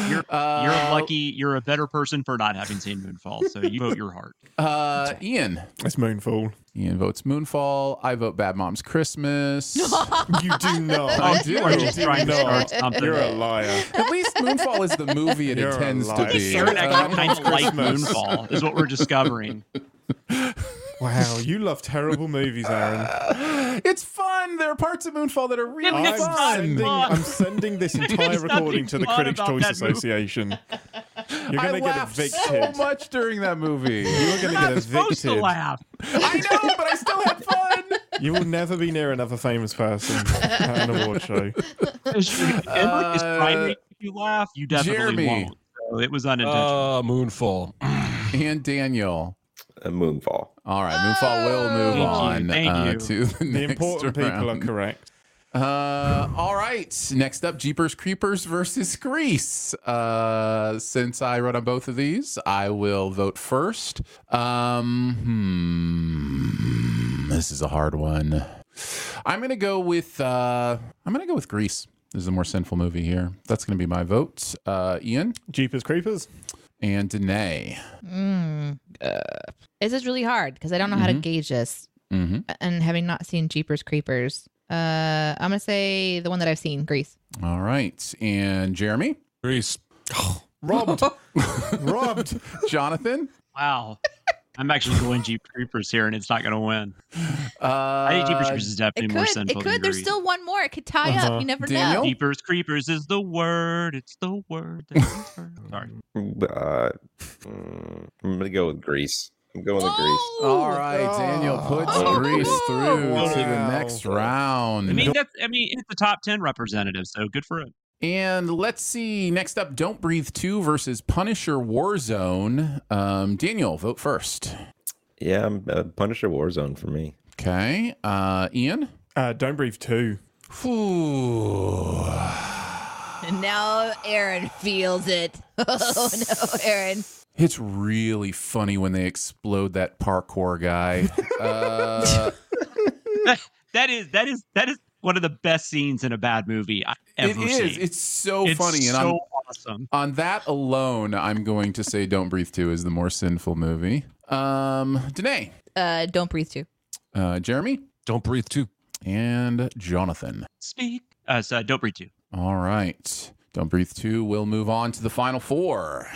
You're, uh, you're lucky. You're a better person for not having seen Moonfall. So you vote your heart. Uh, Ian. It's Moonfall. Ian votes Moonfall. I vote Bad Moms Christmas. You do not. I do. Are you trying to start something? You're a liar. At least Moonfall is the movie it You're intends to be. You're actually kind of like Moonfall is what we're discovering. Wow, you love terrible movies, Aaron. Uh, it's fun. There are parts of Moonfall that are really I'm fun. Sending, fun. I'm sending this entire recording to the Critics' Choice Association. You're going to get evicted. So much during that movie. You're going to get evicted. Supposed to laugh. I know, but I still had fun. You will never be near another famous person at an award show. Uh, if you laugh, you definitely Jeremy. Won't. So it was unintentional. Uh, Moonfall. And Daniel. A Moonfall. All right, Moonfall will move Thank on you. Thank uh, you. To the, the next important round. People are correct. Uh, all right, next up, Jeepers Creepers versus Grease. Uh, since I run on both of these, I will vote first. Um, hmm, this is a hard one. I'm gonna go with uh, I'm gonna go with Grease. This is the more sinful movie here. That's gonna be my vote. Uh, Ian, Jeepers Creepers. And Danae. Mm, uh, this is really hard because I don't know mm-hmm. how to gauge this. Mm-hmm. And having not seen Jeepers Creepers, uh, I'm going to say the one that I've seen, Grease. All right. And Jeremy? Grease. Oh, robbed. Robbed. Jonathan? Wow. I'm actually going Jeepers Creepers here, and it's not going to win. Uh, I think Jeepers Creepers is definitely more sinful. It could. There's still one more. It could tie uh-huh. up. You never Daniel? Know. Jeepers Creepers is the word. It's the word. Sorry. Uh, I'm going to go with Grease. I'm going with oh, Grease. All right, oh, Daniel puts oh, Grease oh, through wow. to the next round. I mean, that's, I mean, it's the top ten representative, so good for it. And let's see. Next up, Don't Breathe two versus Punisher War Zone. Um, Daniel, vote first. Yeah, I'm, uh, Punisher War Zone for me. Okay. Uh, Ian? Uh, Don't Breathe two. Ooh. And now Aaron feels it. Oh, no, Aaron. It's really funny when they explode that parkour guy. uh... that, that is, that is, that is. One of the best scenes in a bad movie I've ever seen. It is. It's so it's funny. It's so and awesome. On that alone, I'm going to say Don't Breathe two is the more sinful movie. Um, Danae? Uh, Don't Breathe two. Uh, Jeremy? Don't Breathe two. And Jonathan? Speak. Uh, so Don't Breathe two. All right. Don't Breathe two. We'll move on to the final four.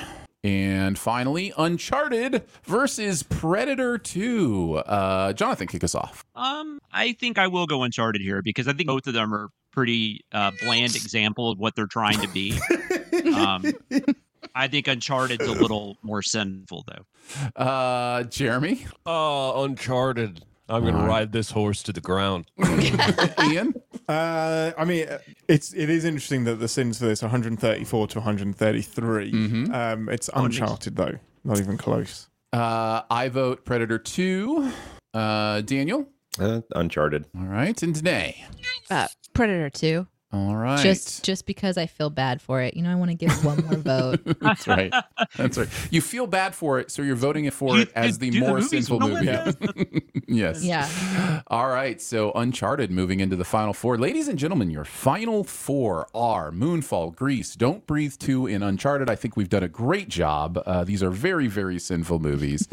And finally, Uncharted versus Predator two. Uh, Jonathan, kick us off. Um, I think I will go Uncharted here because I think both of them are pretty uh, bland example of what they're trying to be. um, I think Uncharted's a little more sinful, though. Uh, Jeremy? Uh, Uncharted. I'm going right. to ride this horse to the ground. Ian? Uh, I mean, it's it is interesting that the sins for this are one hundred thirty-four to one hundred thirty-three. Mm-hmm. Um, it's Uncharted, though. Not even close. Uh, I vote Predator two. Uh, Daniel? Uh, Uncharted. All right. And Danae? Uh, Predator two. All right. Just just because I feel bad for it. You know, I want to give one more vote. That's right. That's right. You feel bad for it, so you're voting for you, it as the more the sinful movie. Yeah. Yes. Yeah. All right. So Uncharted moving into the final four. Ladies and gentlemen, your final four are Moonfall, Grease, Don't Breathe two, and Uncharted. I think we've done a great job. Uh, these are very, very sinful movies.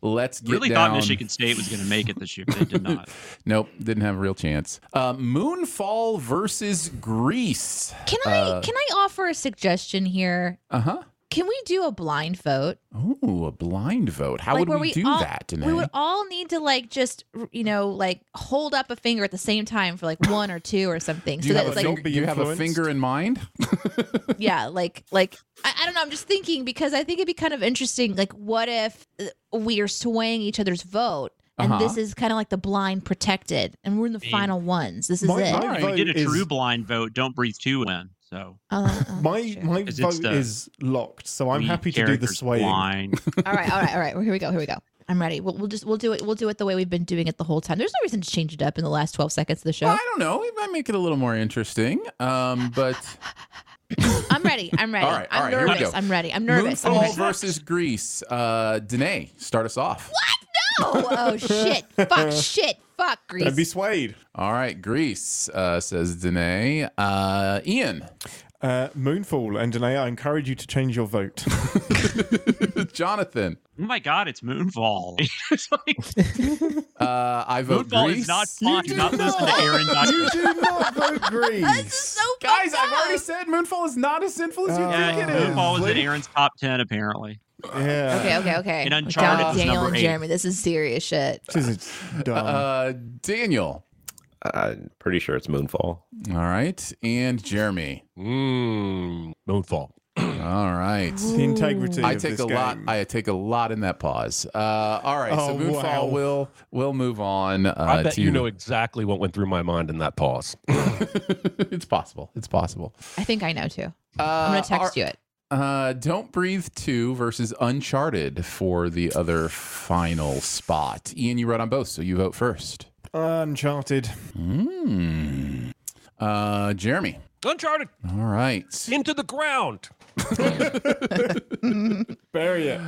Let's get really down. Really thought Michigan State was going to make it this year. They did not. Nope. Didn't have a real chance. Uh, Moonfall versus Grease. Can I uh, can I offer a suggestion here? Uh-huh. Can we do a blind vote? Oh, a blind vote. How like would we, we do all, that? Danae? We would all need to like just you know like hold up a finger at the same time for like one or two or something. Do so that it's like finger, do you have a finger in mind? Yeah, like like I, I don't know. I'm just thinking because I think it'd be kind of interesting. Like, what if we are swaying each other's vote? And uh-huh. this is kind of like the blind protected, and we're in the Damn. Final ones. This is my, it. My we did a true is... blind vote. Don't Breathe two win. So uh, uh, my sure. my vote the, is locked. So I'm happy to do the swaying. Blind. all right, all right, all right. Well, here we go. Here we go. I'm ready. We'll, we'll just we'll do it. We'll do it the way we've been doing it the whole time. There's no reason to change it up in the last twelve seconds of the show. Well, I don't know. We might make it a little more interesting. Um, but. I'm ready. I'm ready. All right, all right, I'm nervous. I'm ready. I'm nervous. Moonfall I'm ready. versus Grease. Uh, Danae, start us off. What? Oh, shit. Fuck, shit. Fuck, Grease. I'd be swayed. All right, Grease, uh, says Danae. Uh, Ian. Uh, Moonfall. And Danae, I encourage you to change your vote. Jonathan. Oh my God, it's Moonfall. It's like, uh, I vote Moonfall Grease. Is not fun. Do not, not listen to Aaron Dyser. You do not vote Grease. This is so Guys, I've already said Moonfall is not as sinful as uh, you yeah, think it is. Moonfall is in Aaron's top ten, apparently. Yeah. Okay, okay, okay. And Uncharted is Daniel number eight. Jeremy, this is serious shit. This is dumb. Uh, Daniel. I'm pretty sure it's Moonfall. All right. And Jeremy. Mm, Moonfall. All right. Ooh. The integrity I take of this a game. lot. I take a lot in that pause. Uh, all right. Oh, so Moonfall wow. will will move on. Uh, I bet to... you know exactly what went through my mind in that pause. It's possible. It's possible. I think I know too. Uh, I'm going to text our, you it. Uh, Don't Breathe two versus Uncharted for the other final spot. Ian, you wrote on both, so you vote first. Uncharted. Mm. Uh, Jeremy. Uncharted. All right. Into the ground. Bury it.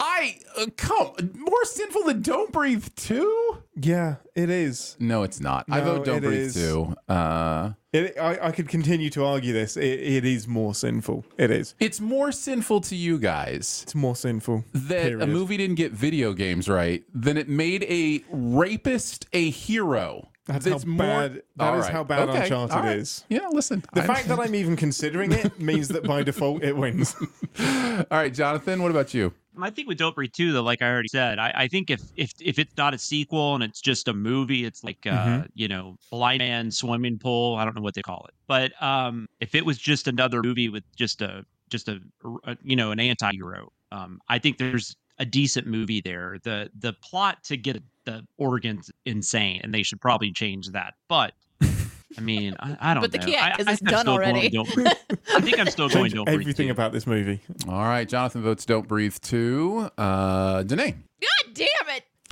I uh, come more sinful than Don't Breathe two. Yeah, it is. No, it's not. No, I vote Don't Breathe two. Uh, it, I, I could continue to argue this. It, it is more sinful. It is. It's more sinful to you guys. It's more sinful. That period. A movie didn't get video games right. Then it made a rapist a hero. That's it's how bad. More... That All is right. how bad okay. Uncharted right. is. Yeah, listen. The I'm... fact that I'm even considering it means that by default it wins. All right, Jonathan, what about you? I think with Don't Breathe two, though, like I already said, I, I think if, if if it's not a sequel and it's just a movie, it's like, uh, mm-hmm. you know, blind man swimming pool. I don't know what they call it. But um, if it was just another movie with just a, just a, a you know, an anti-hero, um, I think there's a decent movie there. The, the plot to get a the Oregon's insane, and they should probably change that. But I mean, I, I don't. But they know. can't because it's I, done already. Going, I think I'm still change going. Don't everything breathe about this movie. All right, Jonathan votes Don't Breathe two. Uh, Danae. God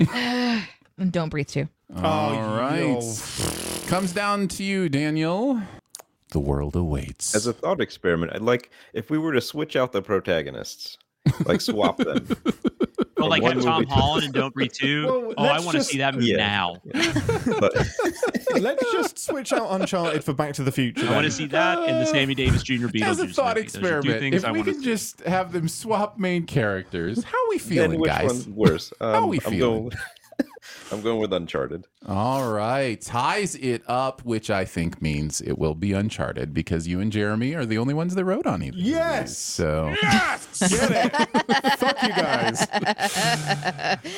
damn it! Don't Breathe two. All oh, right, yo. Comes down to you, Daniel. The world awaits. As a thought experiment, I'd like if we were to switch out the protagonists, like swap them. Well, like have Tom Holland and Don't Breathe two. Well, oh, I want to see that movie yeah. now. Yeah. But, let's just switch out Uncharted for Back to the Future. Then. I want to see that uh, and the Sammy Davis Junior Beatles. As a thought experiment, if I we can see. just have them swap main characters, how are we feeling, then which guys? One's worse? Um, how are we feeling? I'm going, I'm going with Uncharted. All right, ties it up, which I think means it will be Uncharted because you and Jeremy are the only ones that wrote on either. Yes. So. Yes. Get it. Fuck you guys.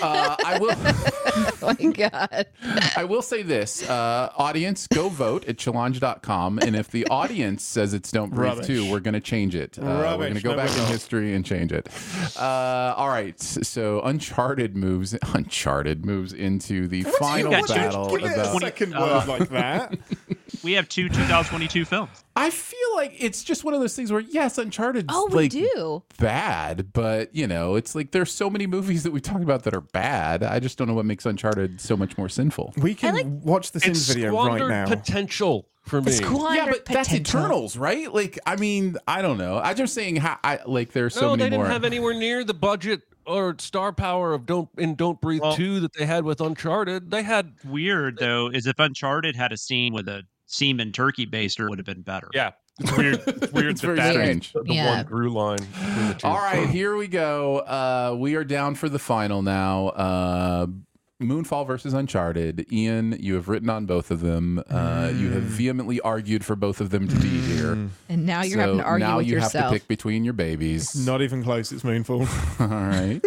Uh, I will. Oh my God. I will say this: uh, audience, go vote at challenge dot com, and if the audience says it's Don't Breathe two, we're going to change it. Uh, we're going to go Never back go. in history and change it. Uh, all right. So Uncharted moves. Uncharted moves into the what final you battle. Give about, a second uh, word like that. We have two two thousand twenty-two films. I feel like it's just one of those things where, yes, Uncharted's oh, we like do. bad, but, you know, it's like there's so many movies that we talked about that are bad. I just don't know what makes Uncharted so much more sinful. We can like, watch the Sins video right now. Potential. For me. Yeah, but potential. That's Eternals, right? Like, I mean, I don't know. I'm just saying how I like there's so no, many more. No, they didn't more... have anywhere near the budget or star power of Don't in Don't Breathe well, two that they had with Uncharted. They had weird though is if Uncharted had a scene with a semen turkey baster, it would have been better. Yeah. It's weird. It's weird it's that very strange. The yeah. one grew line. The two. All right, here we go. Uh, we are down for the final now. Uh, Moonfall versus Uncharted. Ian, you have written on both of them. Uh, mm. You have vehemently argued for both of them to be here. And now you're so having to argue now with you yourself. Have to pick between your babies. Not even close. It's Moonfall. All right.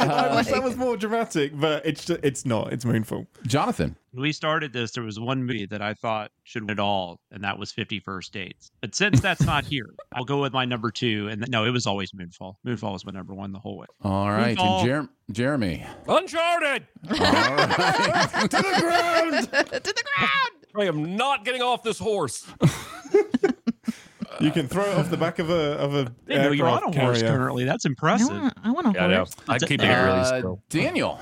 I wish that was more dramatic, but it's just, it's not. It's Moonfall. Jonathan. When we started this, there was one movie that I thought should win it all, and that was fifty First Dates. But since that's not here, I'll go with my number two. And th- no, it was always Moonfall. Moonfall was my number one the whole way. All right. Moonfall. And Jer- Jeremy. Uncharted. All right. To the ground. To the ground. I am not getting off this horse. You can throw it off the back of a of a. No, you're on a horse currently. That's impressive. No, I want a yeah, horse. I I'm keeping uh, it really still. Daniel,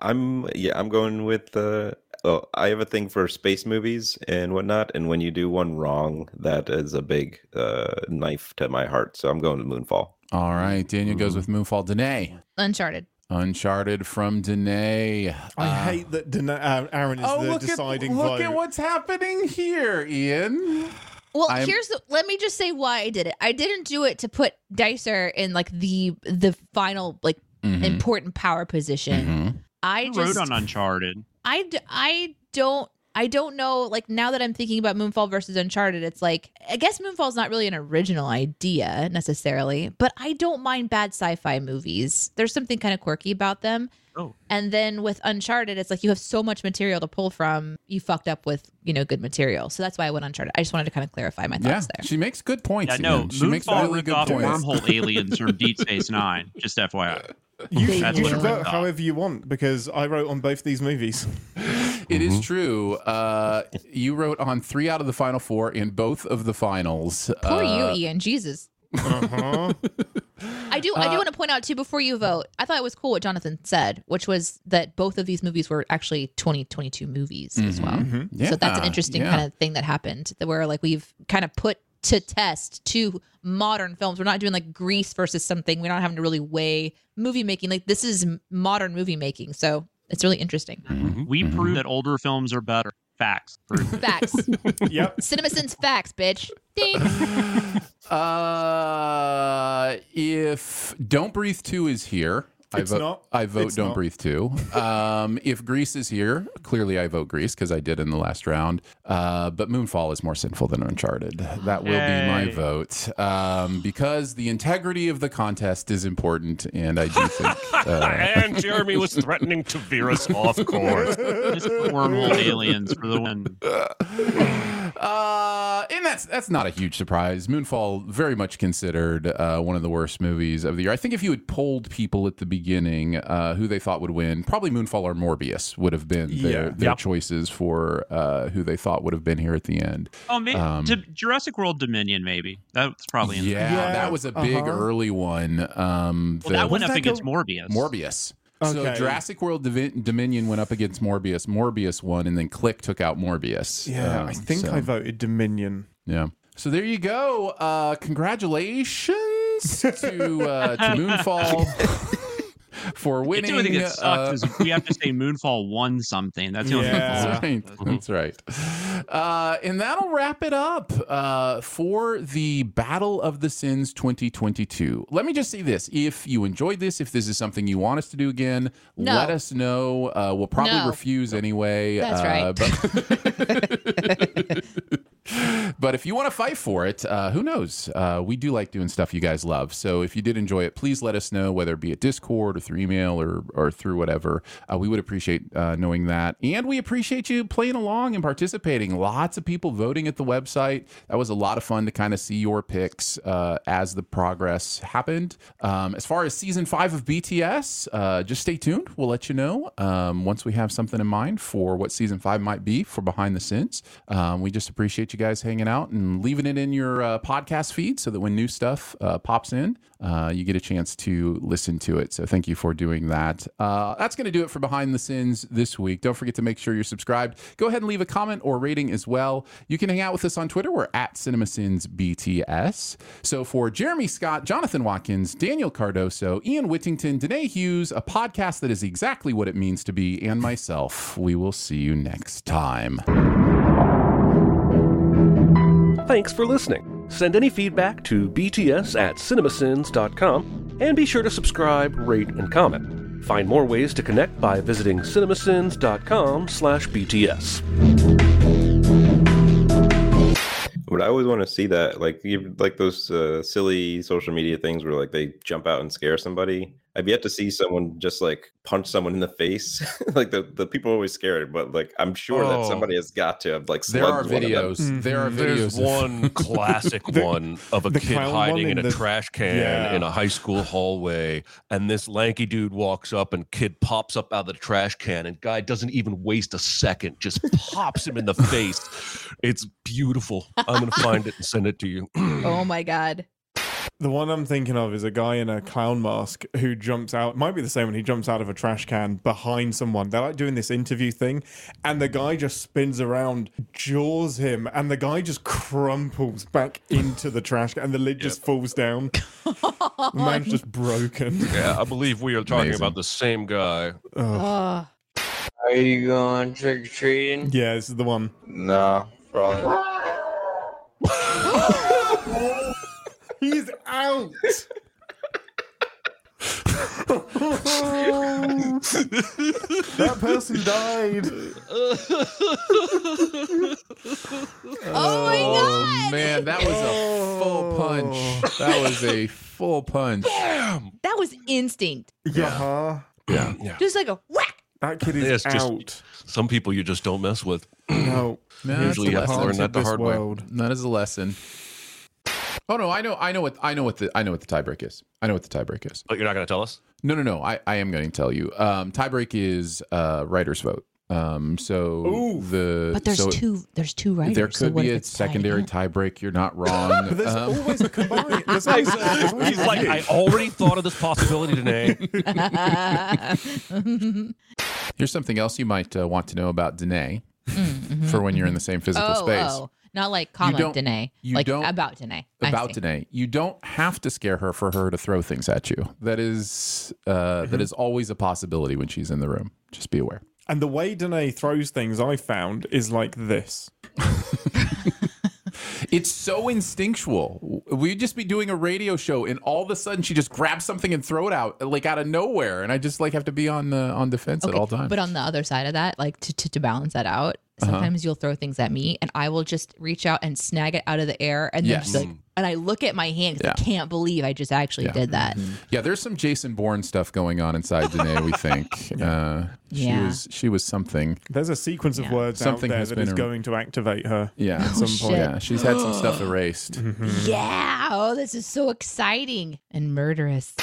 I'm yeah. I'm going with the. Uh, oh, I have a thing for space movies and whatnot. And when you do one wrong, that is a big uh, knife to my heart. So I'm going to Moonfall. All right, Daniel mm. goes with Moonfall. Danae, Uncharted. Uncharted from Danae. I uh, hate that Danae, uh, Aaron is oh, the look deciding at, look vote. Look at what's happening here, Ian. Well, I'm, here's the, let me just say why I did it. I didn't do it to put Dyser in like the the final like mm-hmm. important power position. Mm-hmm. I, I just wrote on Uncharted. I, I don't I don't know. Like now that I'm thinking about Moonfall versus Uncharted, it's like I guess Moonfall's not really an original idea necessarily, but I don't mind bad sci-fi movies. There's something kind of quirky about them. Oh. And then with Uncharted, it's like you have so much material to pull from. You fucked up with, you know, good material. So that's why I went Uncharted. I just wanted to kind of clarify my thoughts yeah, there. She makes good points. Yeah, no, she makes really good off points. Wormhole aliens from Deep Space Nine. Just F Y I. You, you should vote however you want because I wrote on both these movies. It mm-hmm. is true. Uh, you wrote on three out of the final four in both of the finals. Poor uh, you, Ian. Jesus. Uh-huh. I do. I do uh, want to point out too before you vote. I thought it was cool what Jonathan said, which was that both of these movies were actually twenty twenty-two movies mm-hmm, as well. Mm-hmm. Yeah, so that's an interesting yeah. kind of thing that happened. That where like we've kind of put to test two modern films. We're not doing like Grease versus something. We're not having to really weigh movie making. Like this is modern movie making. So it's really interesting. Mm-hmm. We mm-hmm. prove that older films are better. Facts. Facts. Yep. CinemaSins facts, bitch. Ding. Uh, if Don't Breathe two is here, I, vo- not, I vote Don't not. Breathe two. Um, if Grease is here, clearly I vote Grease because I did in the last round. Uh, but Moonfall is more sinful than Uncharted. That will hey. be my vote um, because the integrity of the contest is important, and I do think. Uh... And Jeremy was threatening to veer us off course. Just wormhole aliens for the win. Uh, and that's that's not a huge surprise. Moonfall, very much considered uh, one of the worst movies of the year. I think if you had polled people at the beginning uh, who they thought would win, probably Moonfall or Morbius would have been yeah. their, their yep. choices for uh, who they thought would have been here at the end. Oh, maybe um, to Jurassic World Dominion, maybe. That's probably in yeah, yeah, that was a big uh-huh. early one. Um, well, the, that went up that against go- Morbius. Morbius. So okay. Jurassic World Divi- Dominion went up against Morbius. Morbius won, and then Click took out Morbius. Yeah, um, I think so. I voted Dominion. Yeah. So there you go. Uh, congratulations to, uh, to Moonfall. For winning, I think it sucks. Uh, we have to say Moonfall won something. That's the yeah. only thing. That's right. That's right. Uh, and that'll wrap it up uh, for the Battle of the Sins twenty twenty-two. Let me just say this: if you enjoyed this, if this is something you want us to do again, no. let us know. Uh, we'll probably no. refuse anyway. That's uh, right. But- But if you want to fight for it, uh, who knows? Uh, we do like doing stuff you guys love. So if you did enjoy it, please let us know, whether it be at Discord or through email or or through whatever. Uh, we would appreciate uh, knowing that. And we appreciate you playing along and participating. Lots of people voting at the website. That was a lot of fun to kind of see your picks uh, as the progress happened. Um, as far as season five of B T S, uh, just stay tuned. We'll let you know um, once we have something in mind for what season five might be for Behind the Sins. Um, we just appreciate you guys hanging out and leaving it in your uh, podcast feed so that when new stuff uh, pops in, uh, you get a chance to listen to it. So thank you for doing that. Uh, that's going to do it for Behind the Sins this week. Don't forget to make sure you're subscribed. Go ahead and leave a comment or rating as well. You can hang out with us on Twitter. We're at CinemaSins B T S. So for Jeremy Scott, Jonathan Watkins, Daniel Cardoso, Ian Whittington, Danae Hughes, a podcast that is exactly what it means to be, and myself, we will see you next time. Thanks for listening. Send any feedback to b t s at cinemasins dot com and be sure to subscribe, rate, and comment. Find more ways to connect by visiting cinemasins dot com slash b t s. But I always want to see that, like you, like those uh, silly social media things where like they jump out and scare somebody. I've yet to see someone just like punch someone in the face. Like the, the people are always scared, but like I'm sure oh. that somebody has got to have like there are videos. Mm-hmm. There are videos. There's one classic the, one of a kid hiding in, in a the... trash can yeah. in a high school hallway, and this lanky dude walks up and kid pops up out of the trash can, and guy doesn't even waste a second, just pops him in the face. It's beautiful. I'm gonna find it and send it to you. Oh my God. The one I'm thinking of is a guy in a clown mask who jumps out. It might be the same when he jumps out of a trash can behind someone. They're like doing this interview thing, and the guy just spins around, jaws him, and the guy just crumples back into the trash can, and the lid yep. just falls down. The man's just broken. Yeah, I believe we are talking Amazing. about the same guy. Ugh. Are you going trick or treating? Yeah, this is the one. No, probably not. He's out. That person died. Oh, my God. Man, that was a full punch. That was a full punch. Bam. That was instinct. Yeah. Uh-huh. Yeah. yeah. Just like a whack. That kid is yeah, out. Just, some people you just don't mess with. No. no Usually you have to learn that the hard world. way. That is a lesson. Oh no! I know, I know what, I know what the, I know what the tiebreak is. I know what the tiebreak is. But you're not going to tell us? No, no, no. I, I am going to tell you. Um, tiebreak is uh, writer's vote. Um, so Ooh. the but there's so two. There's two writers. There could so be a secondary tiebreak. You're not wrong. But there's um, always a combined. There's always a, always he's like, I already thought of this possibility today. Here's something else you might uh, want to know about Danae mm-hmm. for when you're in the same physical oh, space. Oh. Not like comma Danae, like don't, about Danae. About Danae. You don't have to scare her for her to throw things at you. That is uh, mm-hmm. that is always a possibility when she's in the room. Just be aware. And the way Danae throws things, I found, is like this. It's so instinctual. We'd just be doing a radio show, and all of a sudden, she just grabs something and throw it out, like out of nowhere. And I just like have to be on the on defense okay, at all times. But on the other side of that, like to to, to balance that out, sometimes uh-huh. you'll throw things at me, and I will just reach out and snag it out of the air, and yes. then just like, and I look at my hand because yeah. I can't believe I just actually yeah. did that. Mm-hmm. Yeah, there's some Jason Bourne stuff going on inside Danae, we think. Uh, yeah. She was she was something. There's a sequence of yeah. words something out there that is a... going to activate her yeah. at some oh, point. Shit. Yeah, she's had some stuff erased. Mm-hmm. Yeah, oh, this is so exciting and murderous.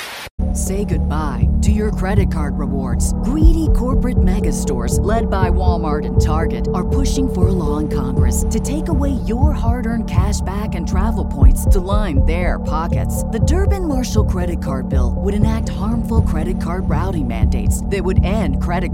Say goodbye to your credit card rewards. Greedy corporate mega stores, led by Walmart and Target, are pushing for a law in Congress to take away your hard-earned cash back and travel points to line their pockets. The Durbin-Marshall credit card bill would enact harmful credit card routing mandates that would end credit